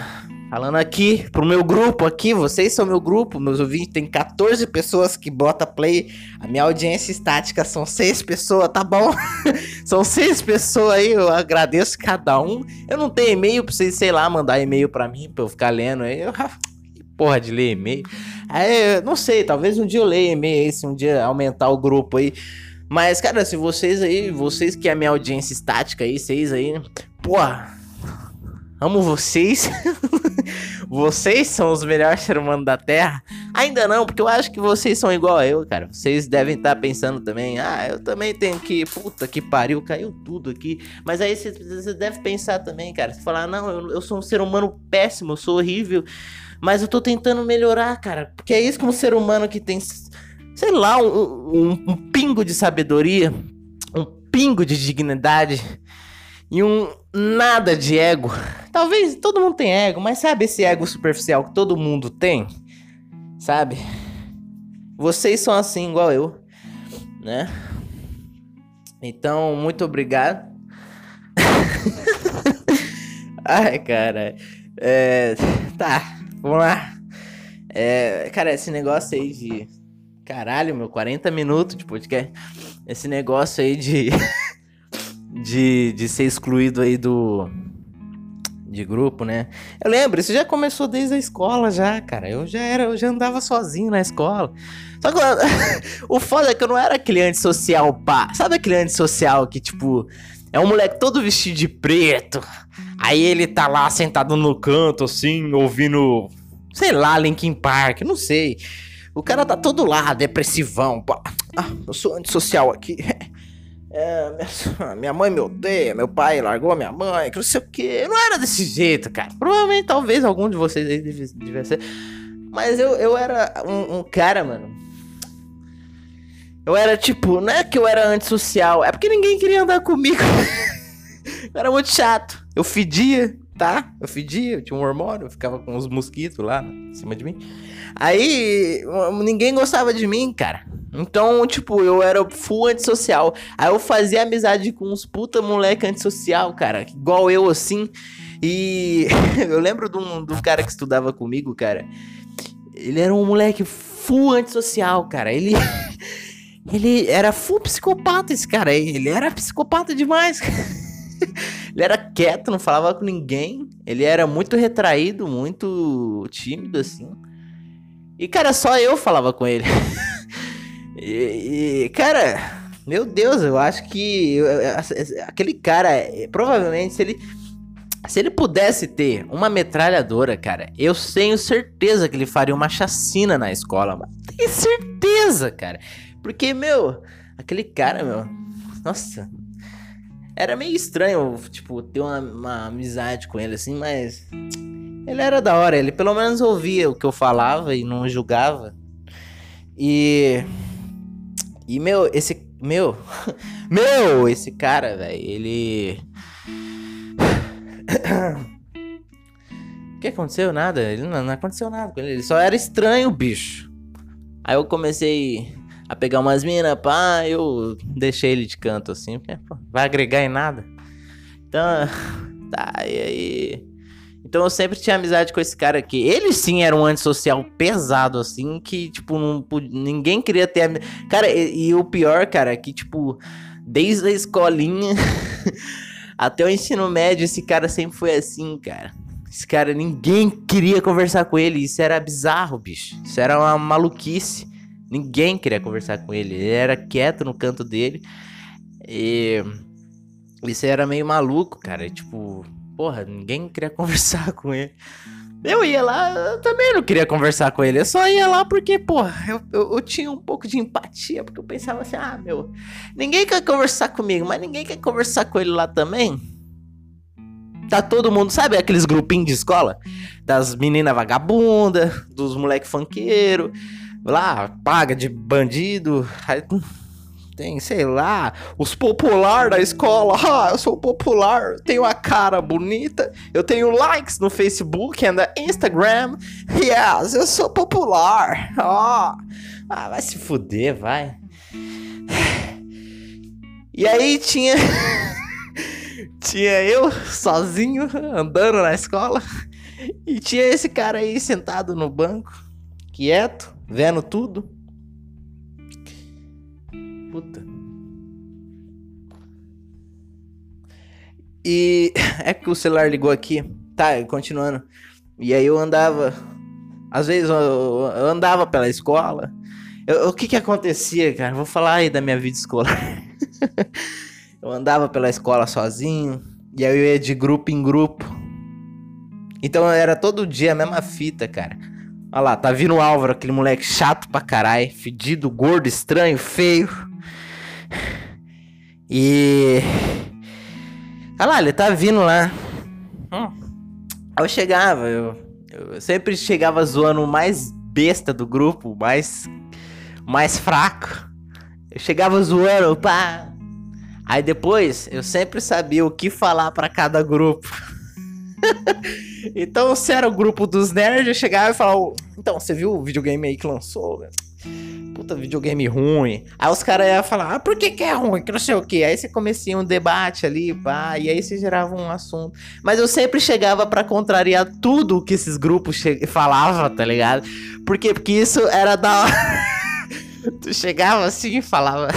falando aqui pro meu grupo aqui, vocês são meu grupo, meus ouvintes, tem quatorze pessoas que bota play, a minha audiência estática são seis pessoas, tá bom? São seis pessoas aí, eu agradeço cada um. Eu não tenho e-mail pra vocês, sei lá, mandar e-mail pra mim, pra eu ficar lendo aí, eu... porra de ler e-mail. Aí, não sei, talvez um dia eu leia e-mail aí, se um dia aumentar o grupo aí. Mas, cara, se vocês aí, vocês que é a minha audiência estática aí, vocês aí, porra, amo vocês. Vocês são os melhores seres humanos da Terra. Ainda não, porque eu acho que vocês são igual a eu, cara. Vocês devem estar pensando também, ah, eu também tenho que... Puta que pariu, caiu tudo aqui. Mas aí você deve pensar também, cara. Você falar, não, eu, eu sou um ser humano péssimo, eu sou horrível. Mas eu tô tentando melhorar, cara. Porque é isso que um ser humano que tem, sei lá, um, um, um pingo de sabedoria, um pingo de dignidade e um nada de ego. Talvez todo mundo tenha ego, mas sabe esse ego superficial que todo mundo tem? Sabe? Vocês são assim, igual eu, né? Então, muito obrigado. Ai, cara. É... Tá. Vamos lá. É, cara, esse negócio aí de... Caralho, meu, quarenta minutos de podcast. Esse negócio aí de... de, de ser excluído aí do... de grupo, né? Eu lembro, isso já começou desde a escola já, cara. Eu já era, eu já andava sozinho na escola. Só que eu, o foda é que eu não era aquele antissocial pá. Sabe aquele antissocial que, tipo... É um moleque todo vestido de preto. Aí ele tá lá sentado no canto, assim, ouvindo, sei lá, Linkin Park, não sei. O cara tá todo lá, depressivão. Ah, eu sou antissocial aqui. É, minha, minha mãe me odeia, meu pai largou minha mãe, que não sei o quê. Eu não era desse jeito, cara. Provavelmente, talvez, algum de vocês aí devia ser. Mas eu, eu era um, um cara, mano. Eu era tipo, não é que eu era antissocial, é porque ninguém queria andar comigo. Eu era muito chato. Eu fedia, tá? Eu fedia, eu tinha um hormônio, eu ficava com uns mosquitos lá em cima de mim. Aí ninguém gostava de mim, cara. Então, tipo, eu era full antissocial. Aí eu fazia amizade com uns puta moleque antissocial, cara. Igual eu, assim. E eu lembro de um, de um cara que estudava comigo, cara. Ele era um moleque full antissocial, cara. Ele... Ele era full psicopata, esse cara aí. Ele era psicopata demais, cara. Ele era quieto, não falava com ninguém. Ele era muito retraído, muito tímido, assim. E, cara, só eu falava com ele. E, e cara, meu Deus, eu acho que... Eu, aquele cara, provavelmente, se ele... Se ele pudesse ter uma metralhadora, cara, eu tenho certeza que ele faria uma chacina na escola. Mas tenho certeza, cara. Porque, meu, aquele cara, meu... Nossa... Era meio estranho, tipo, ter uma, uma amizade com ele, assim, mas... Ele era da hora, ele pelo menos ouvia o que eu falava e não julgava. E... E, meu, esse... Meu... Meu, esse cara, velho, ele... O que aconteceu? Nada, ele não, não aconteceu nada com ele, ele só era estranho, bicho. Aí eu comecei... a pegar umas minas, pá, eu deixei ele de canto, assim, porque pô, vai agregar em nada. Então, tá, e aí... Então eu sempre tinha amizade com esse cara aqui. Ele sim era um antissocial pesado, assim, que, tipo, não, ninguém queria ter... Am... Cara, e, e o pior, cara, é que, tipo, desde a escolinha até o ensino médio, esse cara sempre foi assim, cara. Esse cara, ninguém queria conversar com ele, isso era bizarro, bicho. Isso era uma maluquice. Ninguém queria conversar com ele. Ele era quieto no canto dele. E... Isso era meio maluco, cara. Tipo... Porra, ninguém queria conversar com ele. Eu ia lá... Eu também não queria conversar com ele. Eu só ia lá porque, porra... Eu, eu, eu tinha um pouco de empatia. Porque eu pensava assim... Ah, meu... Ninguém quer conversar comigo. Mas ninguém quer conversar com ele lá também. Tá todo mundo... Sabe aqueles grupinhos de escola? Das meninas vagabundas. Dos moleque funkeiro. Lá, paga de bandido. Tem, sei lá, os popular da escola. Ah, eu sou popular, tenho a cara bonita, eu tenho likes no Facebook e no Instagram. Yes, eu sou popular. Ah, vai se fuder, vai. E aí tinha... tinha eu sozinho andando na escola e tinha esse cara aí sentado no banco, quieto, vendo tudo. Puta. E é que o celular ligou aqui. Tá, continuando. E aí eu andava... Às vezes eu, eu andava pela escola. Eu, o que que acontecia, cara? Vou falar aí da minha vida escolar. Eu andava pela escola sozinho. E aí eu ia de grupo em grupo. Então era todo dia a mesma fita, cara. Olha lá, tá vindo o Álvaro, aquele moleque chato pra caralho. Fedido, gordo, estranho, feio. E... Olha lá, ele tá vindo lá. Eu chegava, eu, eu sempre chegava zoando o mais besta do grupo, o mais, mais fraco. Eu chegava zoando, pá. Aí depois, eu sempre sabia o que falar pra cada grupo. Então, se era o grupo dos nerds, eu chegava e falava... Então, você viu o videogame aí que lançou? Puta, videogame ruim. Aí os caras iam falar, ah, por que que é ruim? Que não sei o que. Aí você comecia um debate ali, pá. E aí você gerava um assunto. Mas eu sempre chegava pra contrariar tudo o que esses grupos che- falavam, tá ligado? Por quê? Porque isso era da hora. Tu chegava assim e falava...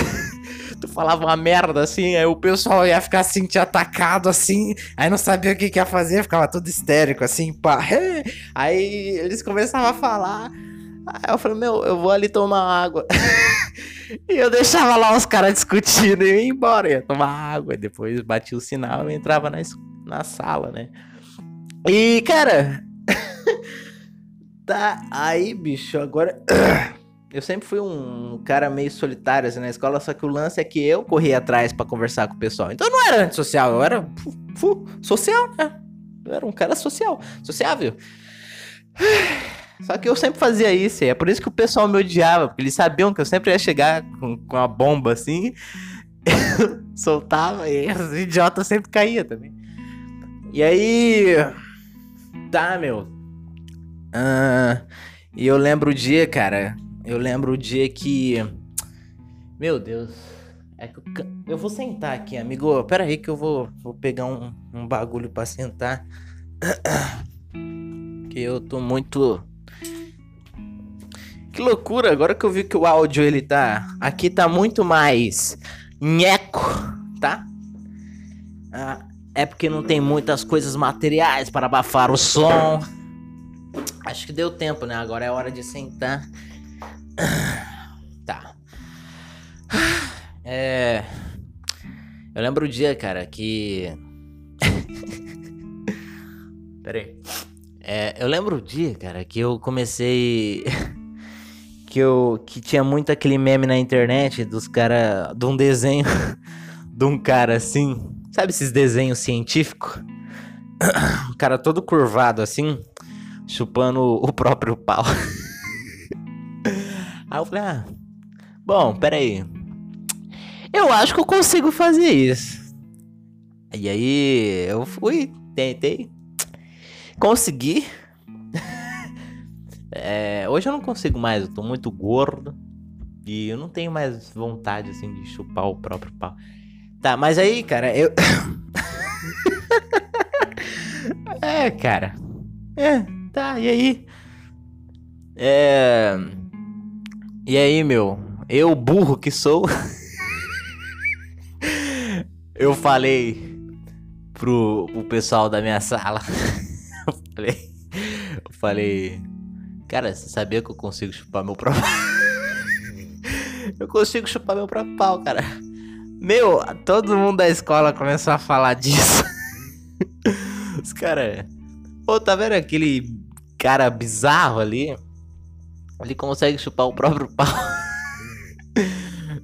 Tu falava uma merda, assim, aí o pessoal ia ficar assim, te atacado, assim, aí não sabia o que que ia fazer, ficava todo histérico, assim, pá. Aí eles começavam a falar, aí eu falei, meu, eu vou ali tomar água. E eu deixava lá os caras discutindo e ia embora, ia tomar água, e depois batia o sinal e entrava na, na sala, né? E, cara, tá aí, bicho, agora... Eu sempre fui um cara meio solitário assim, na escola, só que o lance é que eu corria atrás pra conversar com o pessoal. Então eu não era antissocial, eu era fu, fu, social, né? Eu era um cara social, sociável. Só que eu sempre fazia isso, é por isso que o pessoal me odiava, porque eles sabiam que eu sempre ia chegar com, com uma bomba assim, soltava e os idiotas sempre caíam também. E aí... Tá, meu... Ah, e eu lembro o dia, cara... Eu lembro o dia que... Meu Deus... É que eu... eu vou sentar aqui, amigo. Pera aí que eu vou, vou pegar um, um bagulho pra sentar. Que eu tô muito... Que loucura! Agora que eu vi que o áudio, ele tá... Aqui tá muito mais... Nheco, tá? Ah, é porque não tem muitas coisas materiais para abafar o som. Acho que deu tempo, né? Agora é hora de sentar. Tá. É... Eu lembro o dia, cara, que... Pera aí. É, eu lembro o dia, cara, que eu comecei... que eu... Que tinha muito aquele meme na internet dos caras... De um desenho... De um cara assim... Sabe esses desenhos científicos? O cara todo curvado assim... Chupando o próprio pau... Aí eu falei, ah, bom, peraí, eu acho que eu consigo fazer isso. E aí eu fui, tentei, consegui. É, hoje eu não consigo mais, eu tô muito gordo e eu não tenho mais vontade, assim, de chupar o próprio pau. Tá, mas aí, cara, eu... É, cara, é, tá, e aí? É... E aí, meu, eu burro que sou, eu falei pro, pro pessoal da minha sala, eu falei, eu falei, cara, você sabia que eu consigo chupar meu próprio pau? Eu consigo chupar meu próprio pau, cara. Meu, todo mundo da escola começou a falar disso. Os caras, pô, tá vendo aquele cara bizarro ali? Ele consegue chupar o próprio pau.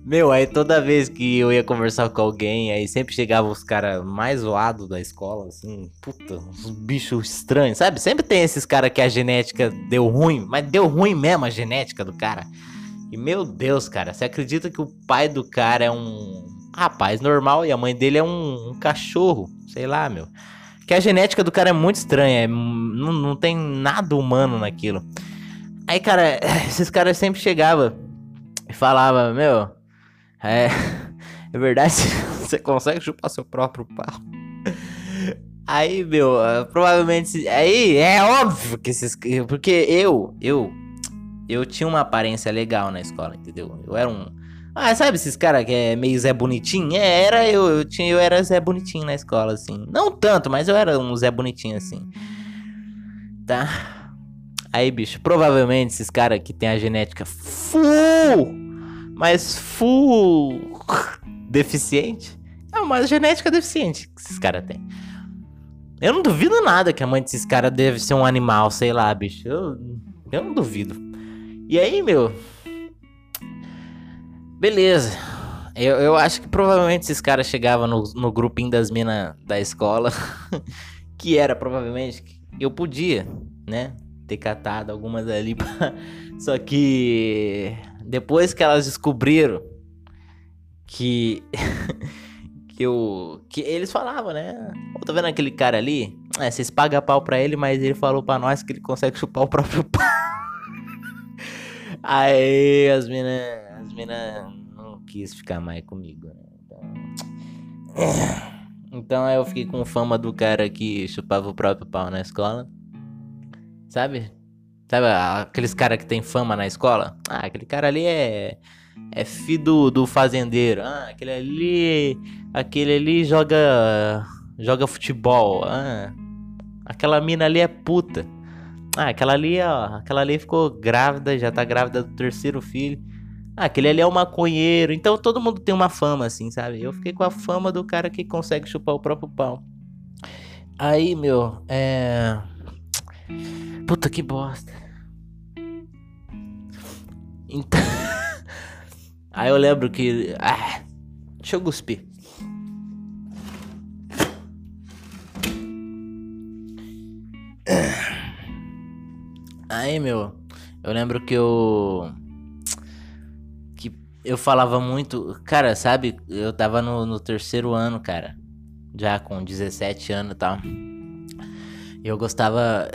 Meu, aí toda vez que eu ia conversar com alguém, aí sempre chegavam os caras mais zoados da escola, assim, puta, uns bichos estranhos, sabe? Sempre tem esses caras que a genética deu ruim, mas deu ruim mesmo a genética do cara. E meu Deus, cara, você acredita que o pai do cara é um rapaz normal e a mãe dele é um, um cachorro, sei lá, meu. Que a genética do cara é muito estranha, é, não, não tem nada humano naquilo. Aí, cara, esses caras sempre chegavam e falavam, meu, é, Na verdade, você consegue chupar seu próprio pau. Aí, meu, provavelmente... Aí, é óbvio que esses... Porque eu, eu... Eu tinha uma aparência legal na escola, entendeu? Eu era um... Ah, sabe esses caras que é meio Zé Bonitinho? É, era eu, eu, tinha, eu era Zé Bonitinho na escola, assim. Não tanto, mas eu era um Zé Bonitinho, assim. Tá? Aí, bicho, provavelmente esses caras que tem a genética full, mas full deficiente. É uma genética deficiente que esses caras têm. Eu não duvido nada que a mãe desses caras deve ser um animal, sei lá, bicho. Eu, eu não duvido. E aí, meu... Beleza, eu, eu acho que provavelmente esses caras chegavam no, no grupinho das minas da escola, que era provavelmente, eu podia, né, ter catado algumas ali, pra... só que depois que elas descobriram que, que, eu, que eles falavam, né, oh, tá vendo aquele cara ali, é, vocês pagam pau pra ele, mas ele falou pra nós que ele consegue chupar o próprio pau. Aí as minas... As meninas não quis ficar mais comigo, né? Então... então eu fiquei com fama do cara que chupava o próprio pau na escola. Sabe? Sabe aqueles caras que tem fama na escola? Ah, aquele cara ali é... É filho do, do fazendeiro. Ah, aquele ali... Aquele ali joga... Joga futebol. Ah, aquela mina ali é puta. Ah, aquela ali, ó... Aquela ali ficou grávida, já tá grávida do terceiro filho. Ah, aquele ali é o maconheiro. Então todo mundo tem uma fama, assim, sabe? Eu fiquei com a fama do cara que consegue chupar o próprio pau. Aí, meu, é... Puta, que bosta. Então... Aí eu lembro que... Ah, deixa eu cuspir. Aí, meu, eu lembro que eu... Eu falava muito... Cara, sabe? Eu tava no, no terceiro ano, cara. Já com dezessete anos e tal. E eu gostava...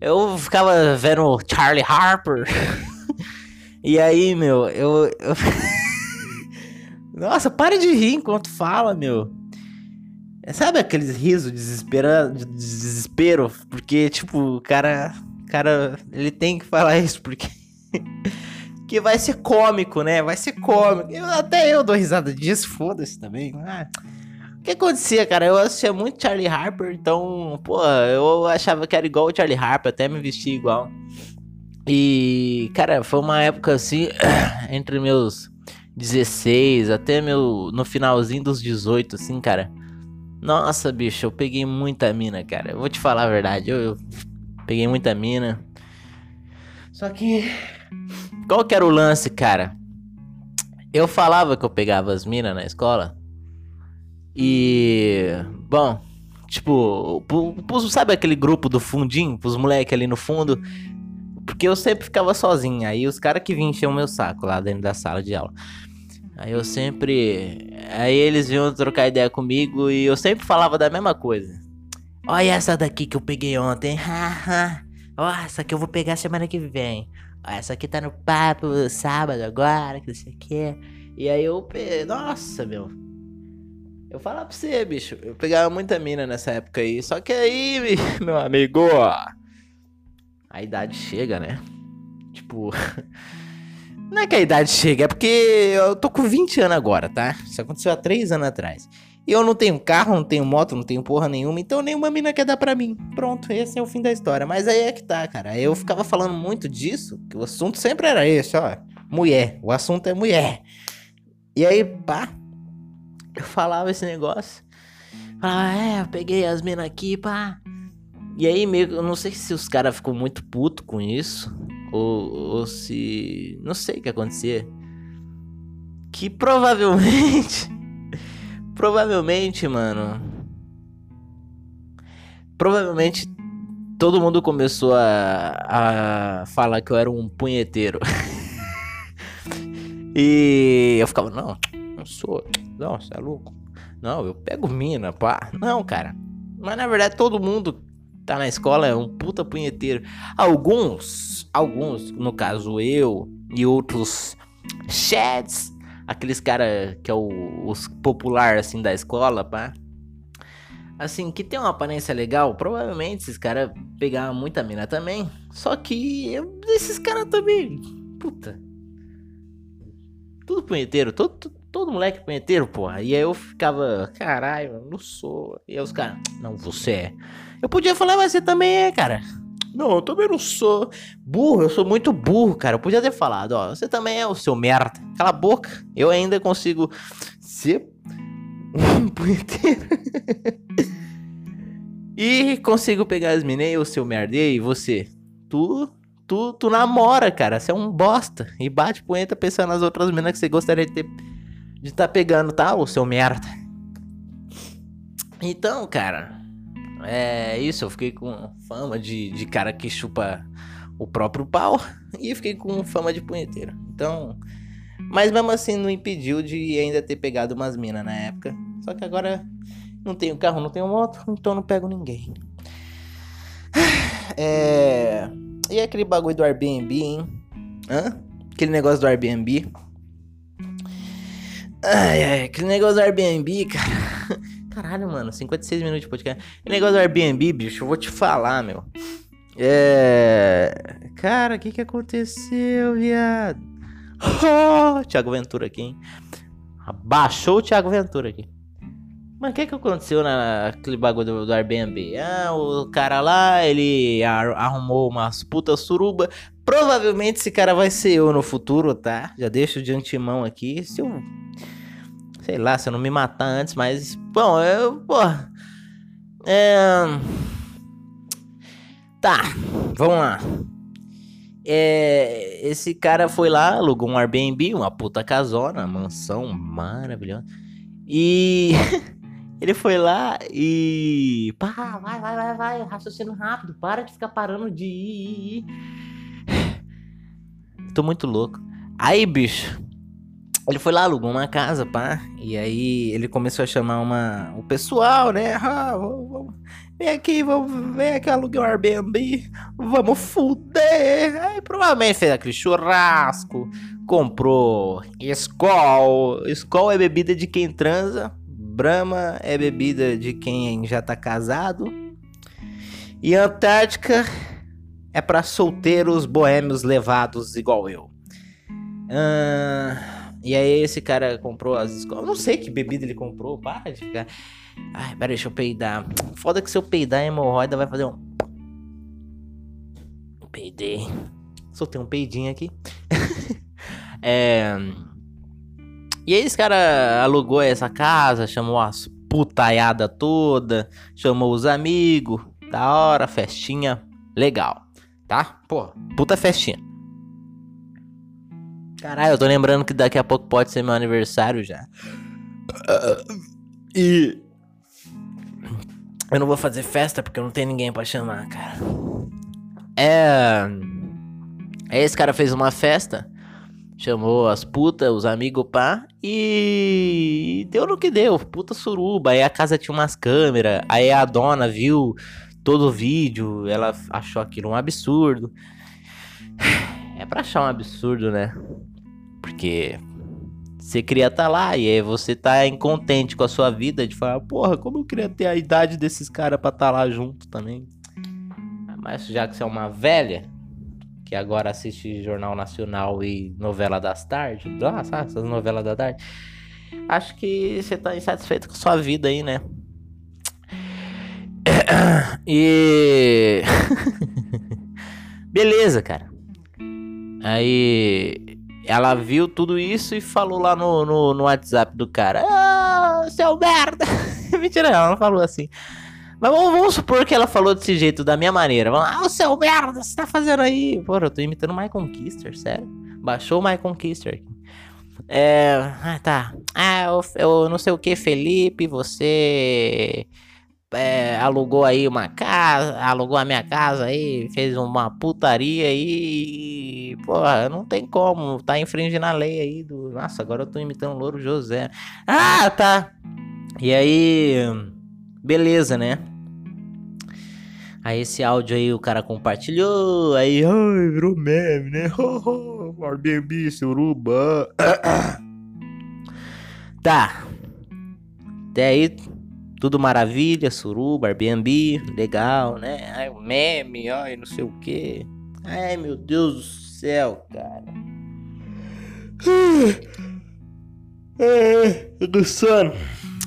eu ficava vendo o Charlie Harper. E aí, meu... Eu... eu... Nossa, pare de rir enquanto fala, meu. Sabe aqueles risos desesperado, desespero? Porque, tipo, o cara... O cara... Ele tem que falar isso, porque... Que vai ser cômico, né? Vai ser cômico. Eu, até eu dou risada disso, foda-se também. Ah, o que acontecia, cara? Eu assistia muito Charlie Harper, então... Pô, eu achava que era igual o Charlie Harper, até me vestia igual. E, cara, foi uma época assim, entre meus dezesseis até meu... No finalzinho dos dezoito, assim, cara. Nossa, bicho, eu peguei muita mina, cara. Eu vou te falar a verdade, eu, eu peguei muita mina. Só que... Qual que era o lance, cara? Eu falava que eu pegava as minas na escola. E... Bom, tipo... Sabe aquele grupo do fundinho? Os moleques ali no fundo. Porque eu sempre ficava sozinho. Aí os caras que vinham encher o meu saco lá dentro da sala de aula. Aí eu sempre... Aí eles vinham trocar ideia comigo. E eu sempre falava da mesma coisa. Olha essa daqui que eu peguei ontem. Olha essa que eu vou pegar semana que vem. Essa aqui tá no papo sábado agora, que não sei o que. E aí eu... Pe... Nossa, meu. Eu falo pra você, bicho. Eu pegava muita mina nessa época aí. Só que aí, meu amigo... A idade chega, né? Tipo... Não é que a idade chega, é porque eu tô com vinte anos agora, tá? Isso aconteceu há três anos atrás. E eu não tenho carro, não tenho moto, não tenho porra nenhuma. Então nenhuma mina quer dar pra mim. Pronto, esse é o fim da história. Mas aí é que tá, cara. Eu ficava falando muito disso. Que o assunto sempre era esse, ó. Mulher. O assunto é mulher. E aí, pá. Eu falava esse negócio. Falava, é, eu peguei as minas aqui, pá. E aí, meio que... Eu não sei se os caras ficam muito putos com isso. Ou, ou se... Não sei o que acontecia. Que provavelmente... Provavelmente, mano... Provavelmente todo mundo começou a, a falar que eu era um punheteiro. E eu ficava, não, não sou. Não, você é louco. Não, eu pego mina, pá. Não, cara. Mas na verdade todo mundo tá na escola é um puta punheteiro. Alguns, alguns, no caso eu e outros chads... aqueles cara que é o, os popular, assim, da escola, pá. Assim, que tem uma aparência legal, provavelmente esses caras pegavam muita mina também. Só que eu, esses caras também, puta. Tudo punheteiro, todo, todo, todo moleque punheteiro, porra. E aí eu ficava, caralho, não sou. E aí os caras, não, você é. Eu podia falar, mas você também é, cara. Não, eu também não sou. Burro, eu sou muito burro, cara. Eu podia ter falado, ó, você também é o seu merda. Cala a boca, eu ainda consigo ser um punheteiro. E consigo pegar as minas, eu, seu merda. E aí, você? Tu, tu, tu namora, cara. Você é um bosta. E bate punheta pensando nas outras minas que você gostaria de ter, de tá pegando, tá? Ô, seu merda. Então, cara, é isso. Eu fiquei com fama de, de cara que chupa o próprio pau. E fiquei com fama de punheteiro. Então, mas mesmo assim não impediu de ainda ter pegado umas minas na época. Só que agora não tenho carro, não tenho moto, então não pego ninguém. É... E aquele bagulho do Airbnb, hein? Hã? Aquele negócio do Airbnb. Ai, ai, aquele negócio do Airbnb, cara. Caralho, mano, cinquenta e seis minutos de podcast. Aquele negócio do Airbnb, bicho, eu vou te falar, meu. É... Cara, o que que aconteceu, viado? Oh, Thiago Ventura aqui, hein? Abaixou o Thiago Ventura aqui. Mas o que que aconteceu naquele bagulho do, do Airbnb? Ah, o cara lá, ele arrumou umas puta suruba. Provavelmente esse cara vai ser eu no futuro, tá? Já deixo de antemão aqui. Se eu... Sei lá, se eu não me matar antes, mas... Bom, eu... Porra... É... Tá, vamos lá. É... Esse cara foi lá, alugou um Airbnb, uma puta casona, uma mansão maravilhosa. E... Ele foi lá e... Pá, vai, vai, vai, vai, raciocínio rápido, para de ficar parando de ir, ir, ir. Tô muito louco. Aí, bicho, ele foi lá, alugou uma casa, pá. E aí ele começou a chamar uma... o pessoal, né? Ah, vamos, vamos. Vem aqui, vamos, vem aqui, aluguei um Airbnb, vamos fuder. Aí provavelmente fez aquele churrasco, comprou Skol. Skol é bebida de quem transa. Brahma é bebida de quem já tá casado. E Antártica é pra solteiros boêmios levados igual eu. Ah, e aí esse cara comprou as Skol. Não sei que bebida ele comprou, para de ficar... Ai, peraí, deixa eu peidar. Foda que se eu peidar, a hemorroida vai fazer um... Peidei. Soltei um peidinho aqui. É... E aí esse cara alugou essa casa, chamou as putaiada toda, chamou os amigos, da hora, festinha, legal, tá? Pô, puta festinha. Caralho, eu tô lembrando que daqui a pouco pode ser meu aniversário já. E eu não vou fazer festa porque eu não tenho ninguém pra chamar, cara. É... Aí esse cara fez uma festa, chamou as putas, os amigos, pá, e deu no que deu, puta suruba. Aí a casa tinha umas câmeras, aí a dona viu todo o vídeo, ela achou aquilo um absurdo. É pra achar um absurdo, né? Porque você queria tá lá e aí você tá incontente com a sua vida, de falar, porra, como eu queria ter a idade desses caras pra tá lá junto também. Mas já que você é uma velha que agora assiste Jornal Nacional e novela das tardes, nossa, essas novelas da tarde, acho que você tá insatisfeito com a sua vida aí, né? E... Beleza, cara. Aí ela viu tudo isso e falou lá no, no, no WhatsApp do cara, ah, seu merda. Mentira, ela não falou assim. Mas vamos, vamos supor que ela falou desse jeito, da minha maneira. Vamos lá, ah, o seu merda, você tá fazendo aí? Pô, eu tô imitando o Michael Kister, sério. Baixou o Michael Kister. É, ah, tá. Ah, eu, eu não sei o que, Felipe, você é, alugou aí uma casa, alugou a minha casa aí, fez uma putaria aí. E, porra, não tem como, tá infringindo a lei aí do... Nossa, agora eu tô imitando o Louro José. Ah, tá. E aí... Beleza, né? Aí esse áudio aí o cara compartilhou, aí ai, virou meme, né? Airbnb, suruba. Tá. Até aí, tudo maravilha, suruba, Airbnb, legal, né? Ai, o meme, ai, não sei o que. Ai, meu Deus do céu, cara. É, do sono.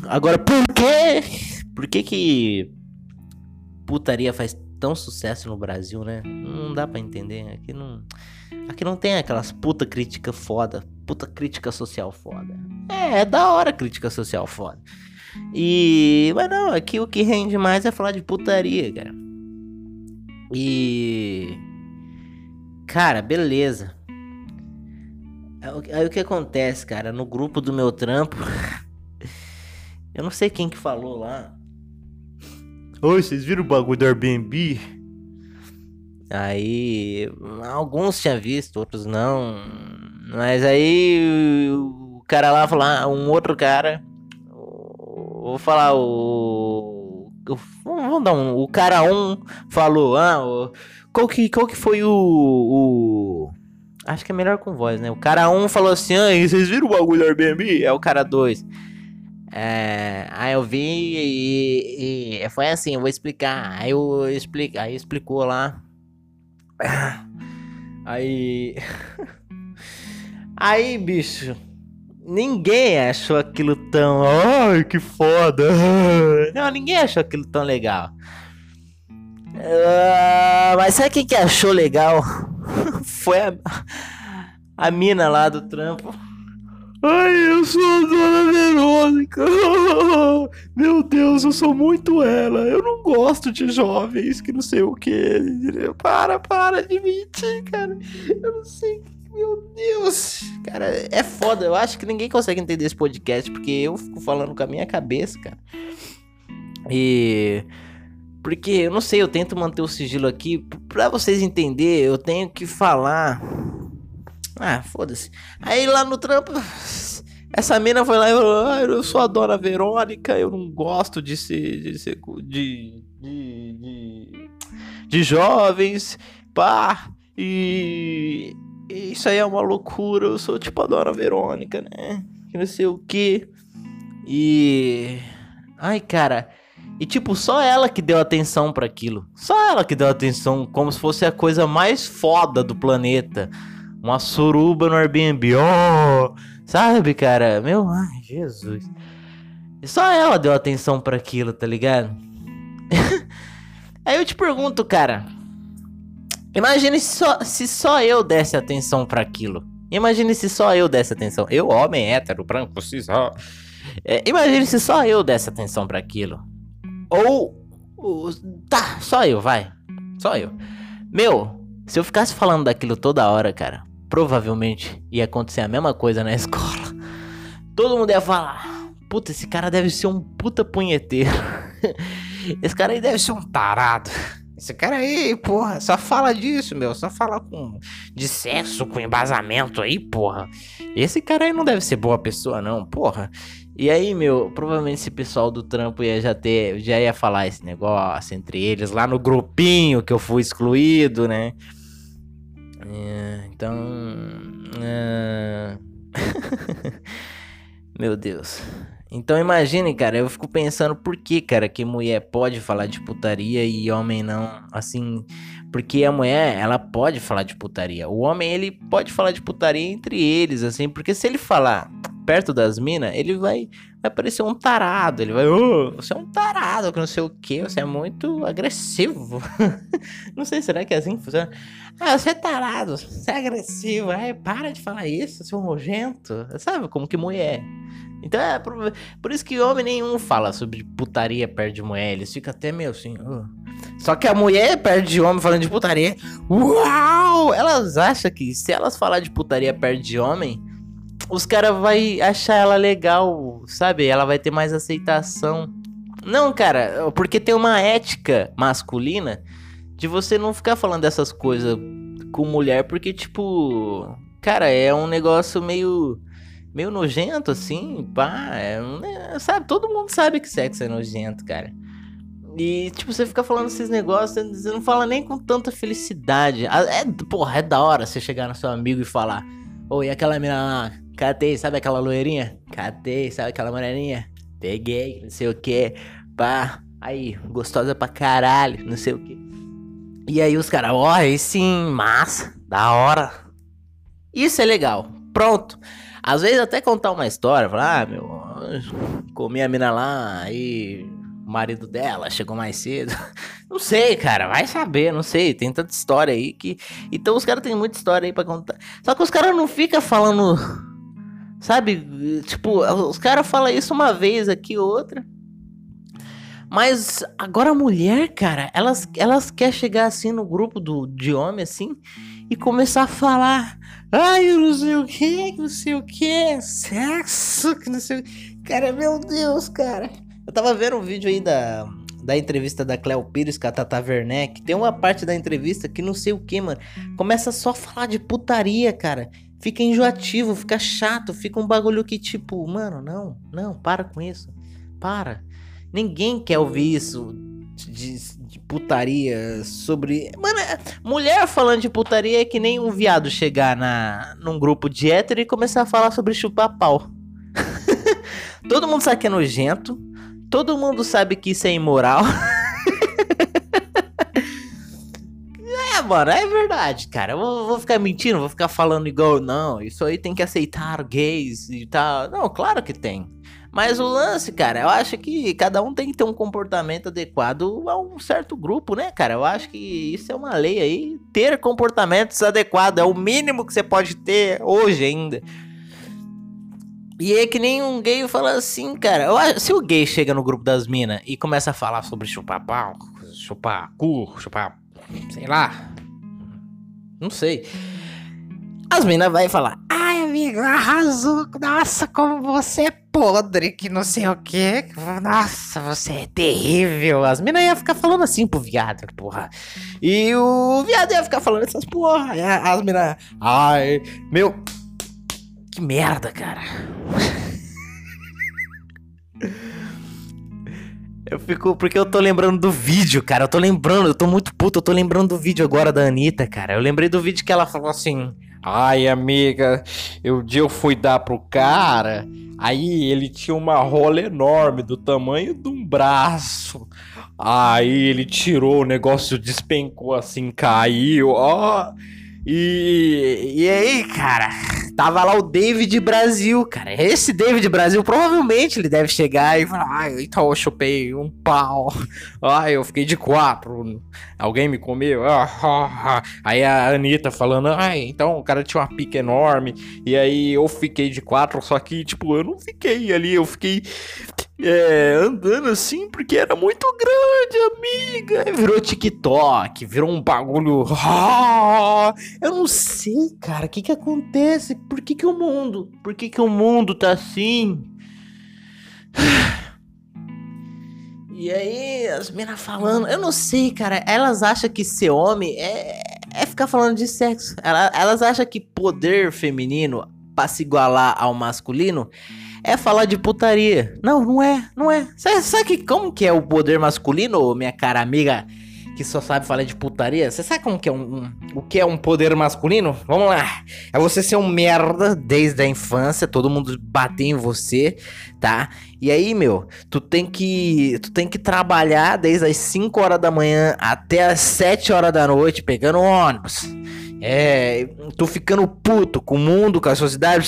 Agora, por quê? Por que que putaria faz tão sucesso no Brasil, né? Não dá pra entender. Aqui não, aqui não tem aquelas puta crítica foda. Puta crítica social foda. É, é da hora crítica social foda. E... mas não, aqui o que rende mais é falar de putaria, cara. E... cara, beleza. Aí o que acontece, cara? No grupo do meu trampo... eu não sei quem que falou lá. Oi, vocês viram o bagulho do Airbnb? Aí... alguns tinham visto, outros não. Mas aí... o cara lá falou... ah, um outro cara... vou falar o... vamos dar um... o cara um falou... ah, o... qual, que, qual que foi o... o... acho que é melhor com voz, né? O cara um falou assim... ah, vocês viram o bagulho do Airbnb? É o cara dois... é, aí eu vi e, e foi assim, eu vou explicar. Aí eu explico, aí explicou lá. Aí Aí, bicho, ninguém achou aquilo tão... ai, que foda. Não, ninguém achou aquilo tão legal. uh, Mas sabe quem que achou legal? Foi a, a mina lá do trampo. Ai, eu sou a Dona Verônica. Meu Deus, eu sou muito ela. Eu não gosto de jovens que não sei o que. Para, para de mentir, cara. Eu não sei, meu Deus. Cara, é foda, eu acho que ninguém consegue entender esse podcast, porque eu fico falando com a minha cabeça, cara. E... porque, eu não sei, eu tento manter o sigilo aqui. Pra vocês entenderem, eu tenho que falar... ah, foda-se. Aí lá no trampo, essa mina foi lá e falou: ah, eu sou a Dona Verônica, eu não gosto de ser... de, ser, de, de, de, de jovens, pá, e, e isso aí é uma loucura, eu sou tipo a Dona Verônica, né? Que não sei o que. E... ai, cara. E tipo, só ela que deu atenção pra aquilo. Só ela que deu atenção, como se fosse a coisa mais foda do planeta. Uma suruba no Airbnb, oh, sabe, cara? Meu, ai, Jesus. Só ela deu atenção pra aquilo, tá ligado? Aí eu te pergunto, cara. Imagine se só, se só eu desse atenção pra aquilo. Imagine se só eu desse atenção. Eu, homem hétero, branco, cis, ó. É, imagine se só eu desse atenção pra aquilo. Ou, ou... tá, só eu, vai. Só eu. Meu, se eu ficasse falando daquilo toda hora, cara, provavelmente ia acontecer a mesma coisa na escola. Todo mundo ia falar: puta, esse cara deve ser um puta punheteiro. Esse cara aí deve ser um tarado. Esse cara aí, porra, só fala disso, meu. Só fala com... de sexo, com embasamento aí, porra. Esse cara aí não deve ser boa pessoa, não, porra. E aí, meu, provavelmente esse pessoal do trampo ia já ter... já ia falar esse negócio entre eles lá no grupinho que eu fui excluído, né? É, então... é... meu Deus. Então imagine, cara, eu fico pensando por que, cara, que mulher pode falar de putaria e homem não, assim... porque a mulher, ela pode falar de putaria. O homem, ele pode falar de putaria entre eles, assim, porque se ele falar perto das minas, ele vai, vai parecer um tarado. Ele vai: oh, você é um tarado, que não sei o que, você é muito agressivo. Não sei, será que é assim que funciona? Ah, você é tarado, você é agressivo. Ai, para de falar isso, seu nojento. Sabe como que mulher... então é por, por isso que homem nenhum fala sobre putaria perto de mulher. Eles ficam até meio assim... oh. Só que a mulher perto de homem falando de putaria... uau! Elas acham que se elas falar de putaria perto de homem, os caras vão achar ela legal, sabe? Ela vai ter mais aceitação. Não, cara, porque tem uma ética masculina de você não ficar falando dessas coisas com mulher, porque, tipo... cara, é um negócio meio... meio nojento, assim, pá, é, é, sabe, todo mundo sabe que sexo é nojento, cara. E, tipo, você fica falando esses negócios, você não fala nem com tanta felicidade. É, porra, é da hora você chegar no seu amigo e falar: ô, oh, e aquela mina lá Catei, sabe aquela loirinha? Catei, sabe aquela moreninha? Peguei, não sei o que. Pá, aí, gostosa pra caralho, não sei o que. E aí os caras, ó, aí sim, massa, da hora. Isso é legal, pronto. Às vezes até contar uma história, falar, ah, meu, comi a mina lá, aí o marido dela chegou mais cedo. Não sei, cara, vai saber, não sei, tem tanta história aí que... Então os caras têm muita história aí pra contar. Só que os caras não ficam falando, sabe, tipo, os caras falam isso uma vez aqui, outra. Mas agora a mulher, cara, elas, elas querem chegar assim no grupo do, de homem, assim, e começar a falar... Ai, eu não sei o que, não sei o que, sexo, que não sei o que... Cara, meu Deus, cara... Eu tava vendo um vídeo aí da, da entrevista da Cléo Pires com a Tata Werneck. Tem uma parte da entrevista que não sei o que, mano. Começa só a falar de putaria, cara. Fica enjoativo, fica chato, fica um bagulho que tipo... Mano, não, não, para com isso, para... Ninguém quer ouvir isso de, de putaria sobre... Mano, mulher falando de putaria é que nem um viado chegar na, num grupo de hétero e começar a falar sobre chupar pau. Todo mundo sabe que é nojento. Todo mundo sabe que isso é imoral. É, mano, é verdade, cara. Eu vou, vou ficar mentindo, vou ficar falando igual... Não, isso aí tem que aceitar gays e tal. Não, claro que tem. Mas o lance, cara, eu acho que cada um tem que ter um comportamento adequado a um certo grupo, né, cara? Eu acho que isso é uma lei aí. Ter comportamentos adequados é o mínimo que você pode ter hoje ainda. E é que nem um gay fala assim, cara. Eu acho, se o gay chega no grupo das minas e começa a falar sobre chupar pau, chupar cu, chupar... sei lá. Não sei. As minas vai falar... Ai, amigo, arrasou. Nossa, como você é podre, que não sei o quê. Nossa, você é terrível. As minas iam ficar falando assim pro viado, porra. E o viado ia ficar falando essas porra. E as minas... Ai, meu... Que merda, cara. Eu fico... Porque eu tô lembrando do vídeo, cara. Eu tô lembrando, eu tô muito puto. Eu tô lembrando do vídeo agora da Anitta, cara. Eu lembrei do vídeo que ela falou assim... Ai, amiga, um dia eu fui dar pro cara, aí ele tinha uma rola enorme, do tamanho de um braço. Aí ele tirou, o negócio despencou assim, caiu, ó. E, e aí, cara, tava lá o David Brasil, cara. Esse David Brasil, provavelmente ele deve chegar e falar, ai, então eu chupei um pau. Ai, eu fiquei de quatro. Alguém me comeu. Aí a Anitta falando, ai, então o cara tinha uma pica enorme. E aí eu fiquei de quatro, só que, tipo, eu não fiquei ali, eu fiquei... É, andando assim, porque era muito grande, amiga. Virou TikTok, virou um bagulho. Ah, eu não sei, cara, o que que acontece? Por que que o mundo, por que que o mundo tá assim? E aí, as meninas falando, eu não sei, cara. Elas acham que ser homem é, é ficar falando de sexo. Elas, elas acham que poder feminino pra se igualar ao masculino é falar de putaria. Não, não é, não é. Sabe, sabe que, como que é o poder masculino, minha cara amiga, que só sabe falar de putaria? Você sabe como que é um, um, o que é um poder masculino? Vamos lá. É você ser um merda desde a infância, todo mundo bater em você, tá? E aí, meu, tu tem que, tu tem que trabalhar desde as cinco horas da manhã até as sete horas da noite, pegando ônibus. É, tô ficando puto com o mundo, com a sociedade.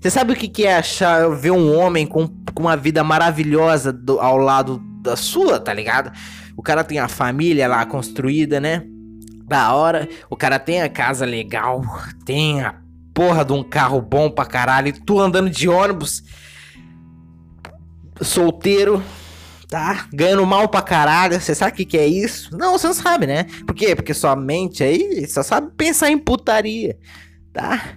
Você sabe o que, que é achar, ver um homem com, com uma vida maravilhosa do, ao lado da sua, tá ligado? O cara tem a família lá construída, né? Da hora. O cara tem a casa legal, tem a porra de um carro bom pra caralho. E tu andando de ônibus, solteiro, tá? Ganhando mal pra caralho. Você sabe o que, que é isso? Não, você não sabe, né? Por quê? Porque sua mente aí só sabe pensar em putaria, tá?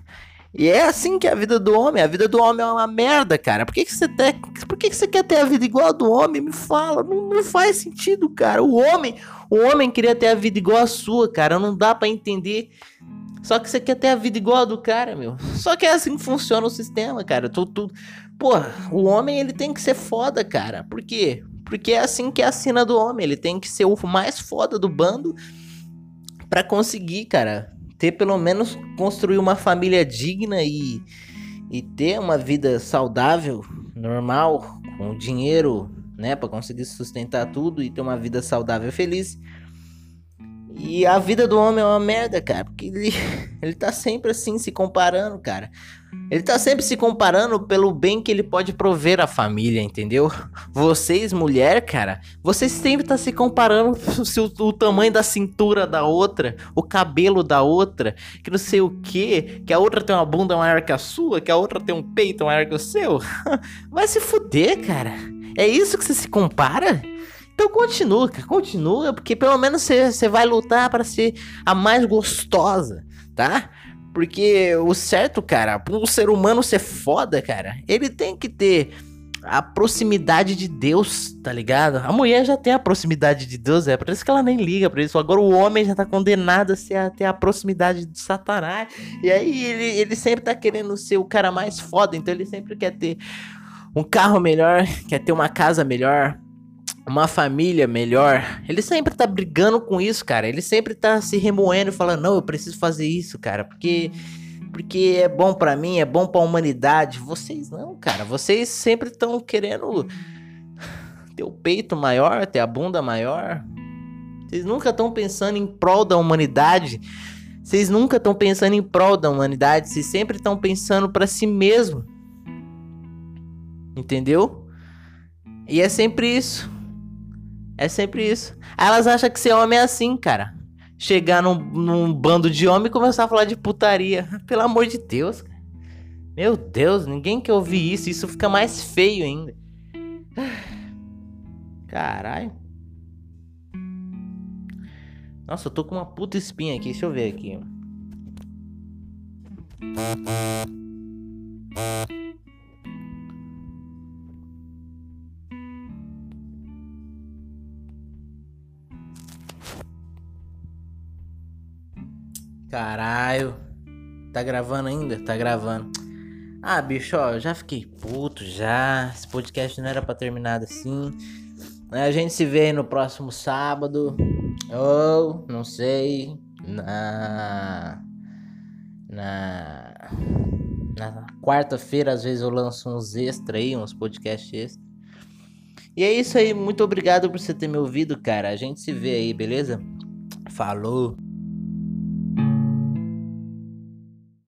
E é assim que é a vida do homem. A vida do homem é uma merda, cara. Por que que você, ter... Por que que você quer ter a vida igual a do homem? Me fala. Não, não faz sentido, cara. O homem, o homem queria ter a vida igual a sua, cara. Não dá pra entender. Só que você quer ter a vida igual a do cara, meu. Só que é assim que funciona o sistema, cara. Tu, tu... Porra, o homem, ele tem que ser foda, cara. Por quê? Porque é assim que é a sina do homem. Ele tem que ser o mais foda do bando pra conseguir, cara, ter pelo menos, construir uma família digna e, e ter uma vida saudável, normal, com dinheiro, né, para conseguir sustentar tudo e ter uma vida saudável e feliz. E a vida do homem é uma merda, cara, porque ele, ele tá sempre assim, se comparando, cara. Ele tá sempre se comparando pelo bem que ele pode prover à família, entendeu? Vocês, mulher, cara, vocês sempre tá se comparando se o, o tamanho da cintura da outra, o cabelo da outra, que não sei o quê, que a outra tem uma bunda maior que a sua, que a outra tem um peito maior que o seu. Vai se fuder, cara. É isso que você se compara? Então continua, cara, continua, porque pelo menos você vai lutar para ser a mais gostosa, tá? Porque o certo, cara, para um ser humano ser foda, cara, ele tem que ter a proximidade de Deus, tá ligado? A mulher já tem a proximidade de Deus, é por isso que ela nem liga pra isso. Agora o homem já tá condenado a, ser a ter a proximidade de Satanás. E aí ele, ele sempre tá querendo ser o cara mais foda, então ele sempre quer ter um carro melhor, quer ter uma casa melhor, uma família melhor. Ele sempre tá brigando com isso, cara. Ele sempre tá se remoendo e falando: não, eu preciso fazer isso, cara, porque, porque é bom pra mim, é bom pra humanidade. Vocês não, cara. Vocês sempre estão querendo ter o peito maior, ter a bunda maior. Vocês nunca estão pensando em prol da humanidade. Vocês nunca estão pensando em prol da humanidade. Vocês sempre estão pensando pra si mesmo. Entendeu? E é sempre isso. É sempre isso. Elas acham que ser homem é assim, cara. Chegar num, num bando de homem e começar a falar de putaria. Pelo amor de Deus, cara. Meu Deus, ninguém quer ouvir isso. Isso fica mais feio ainda. Caralho. Nossa, eu tô com uma puta espinha aqui. Deixa eu ver aqui. Caralho, tá gravando ainda? Tá gravando. Ah, bicho, ó, já fiquei puto já. Esse podcast não era pra terminar assim. A gente se vê aí no próximo sábado. Ou, não sei. Na. Na. Na quarta-feira, às vezes eu lanço uns extra aí, uns podcasts extra. E é isso aí, muito obrigado por você ter me ouvido, cara. A gente se vê aí, beleza? Falou.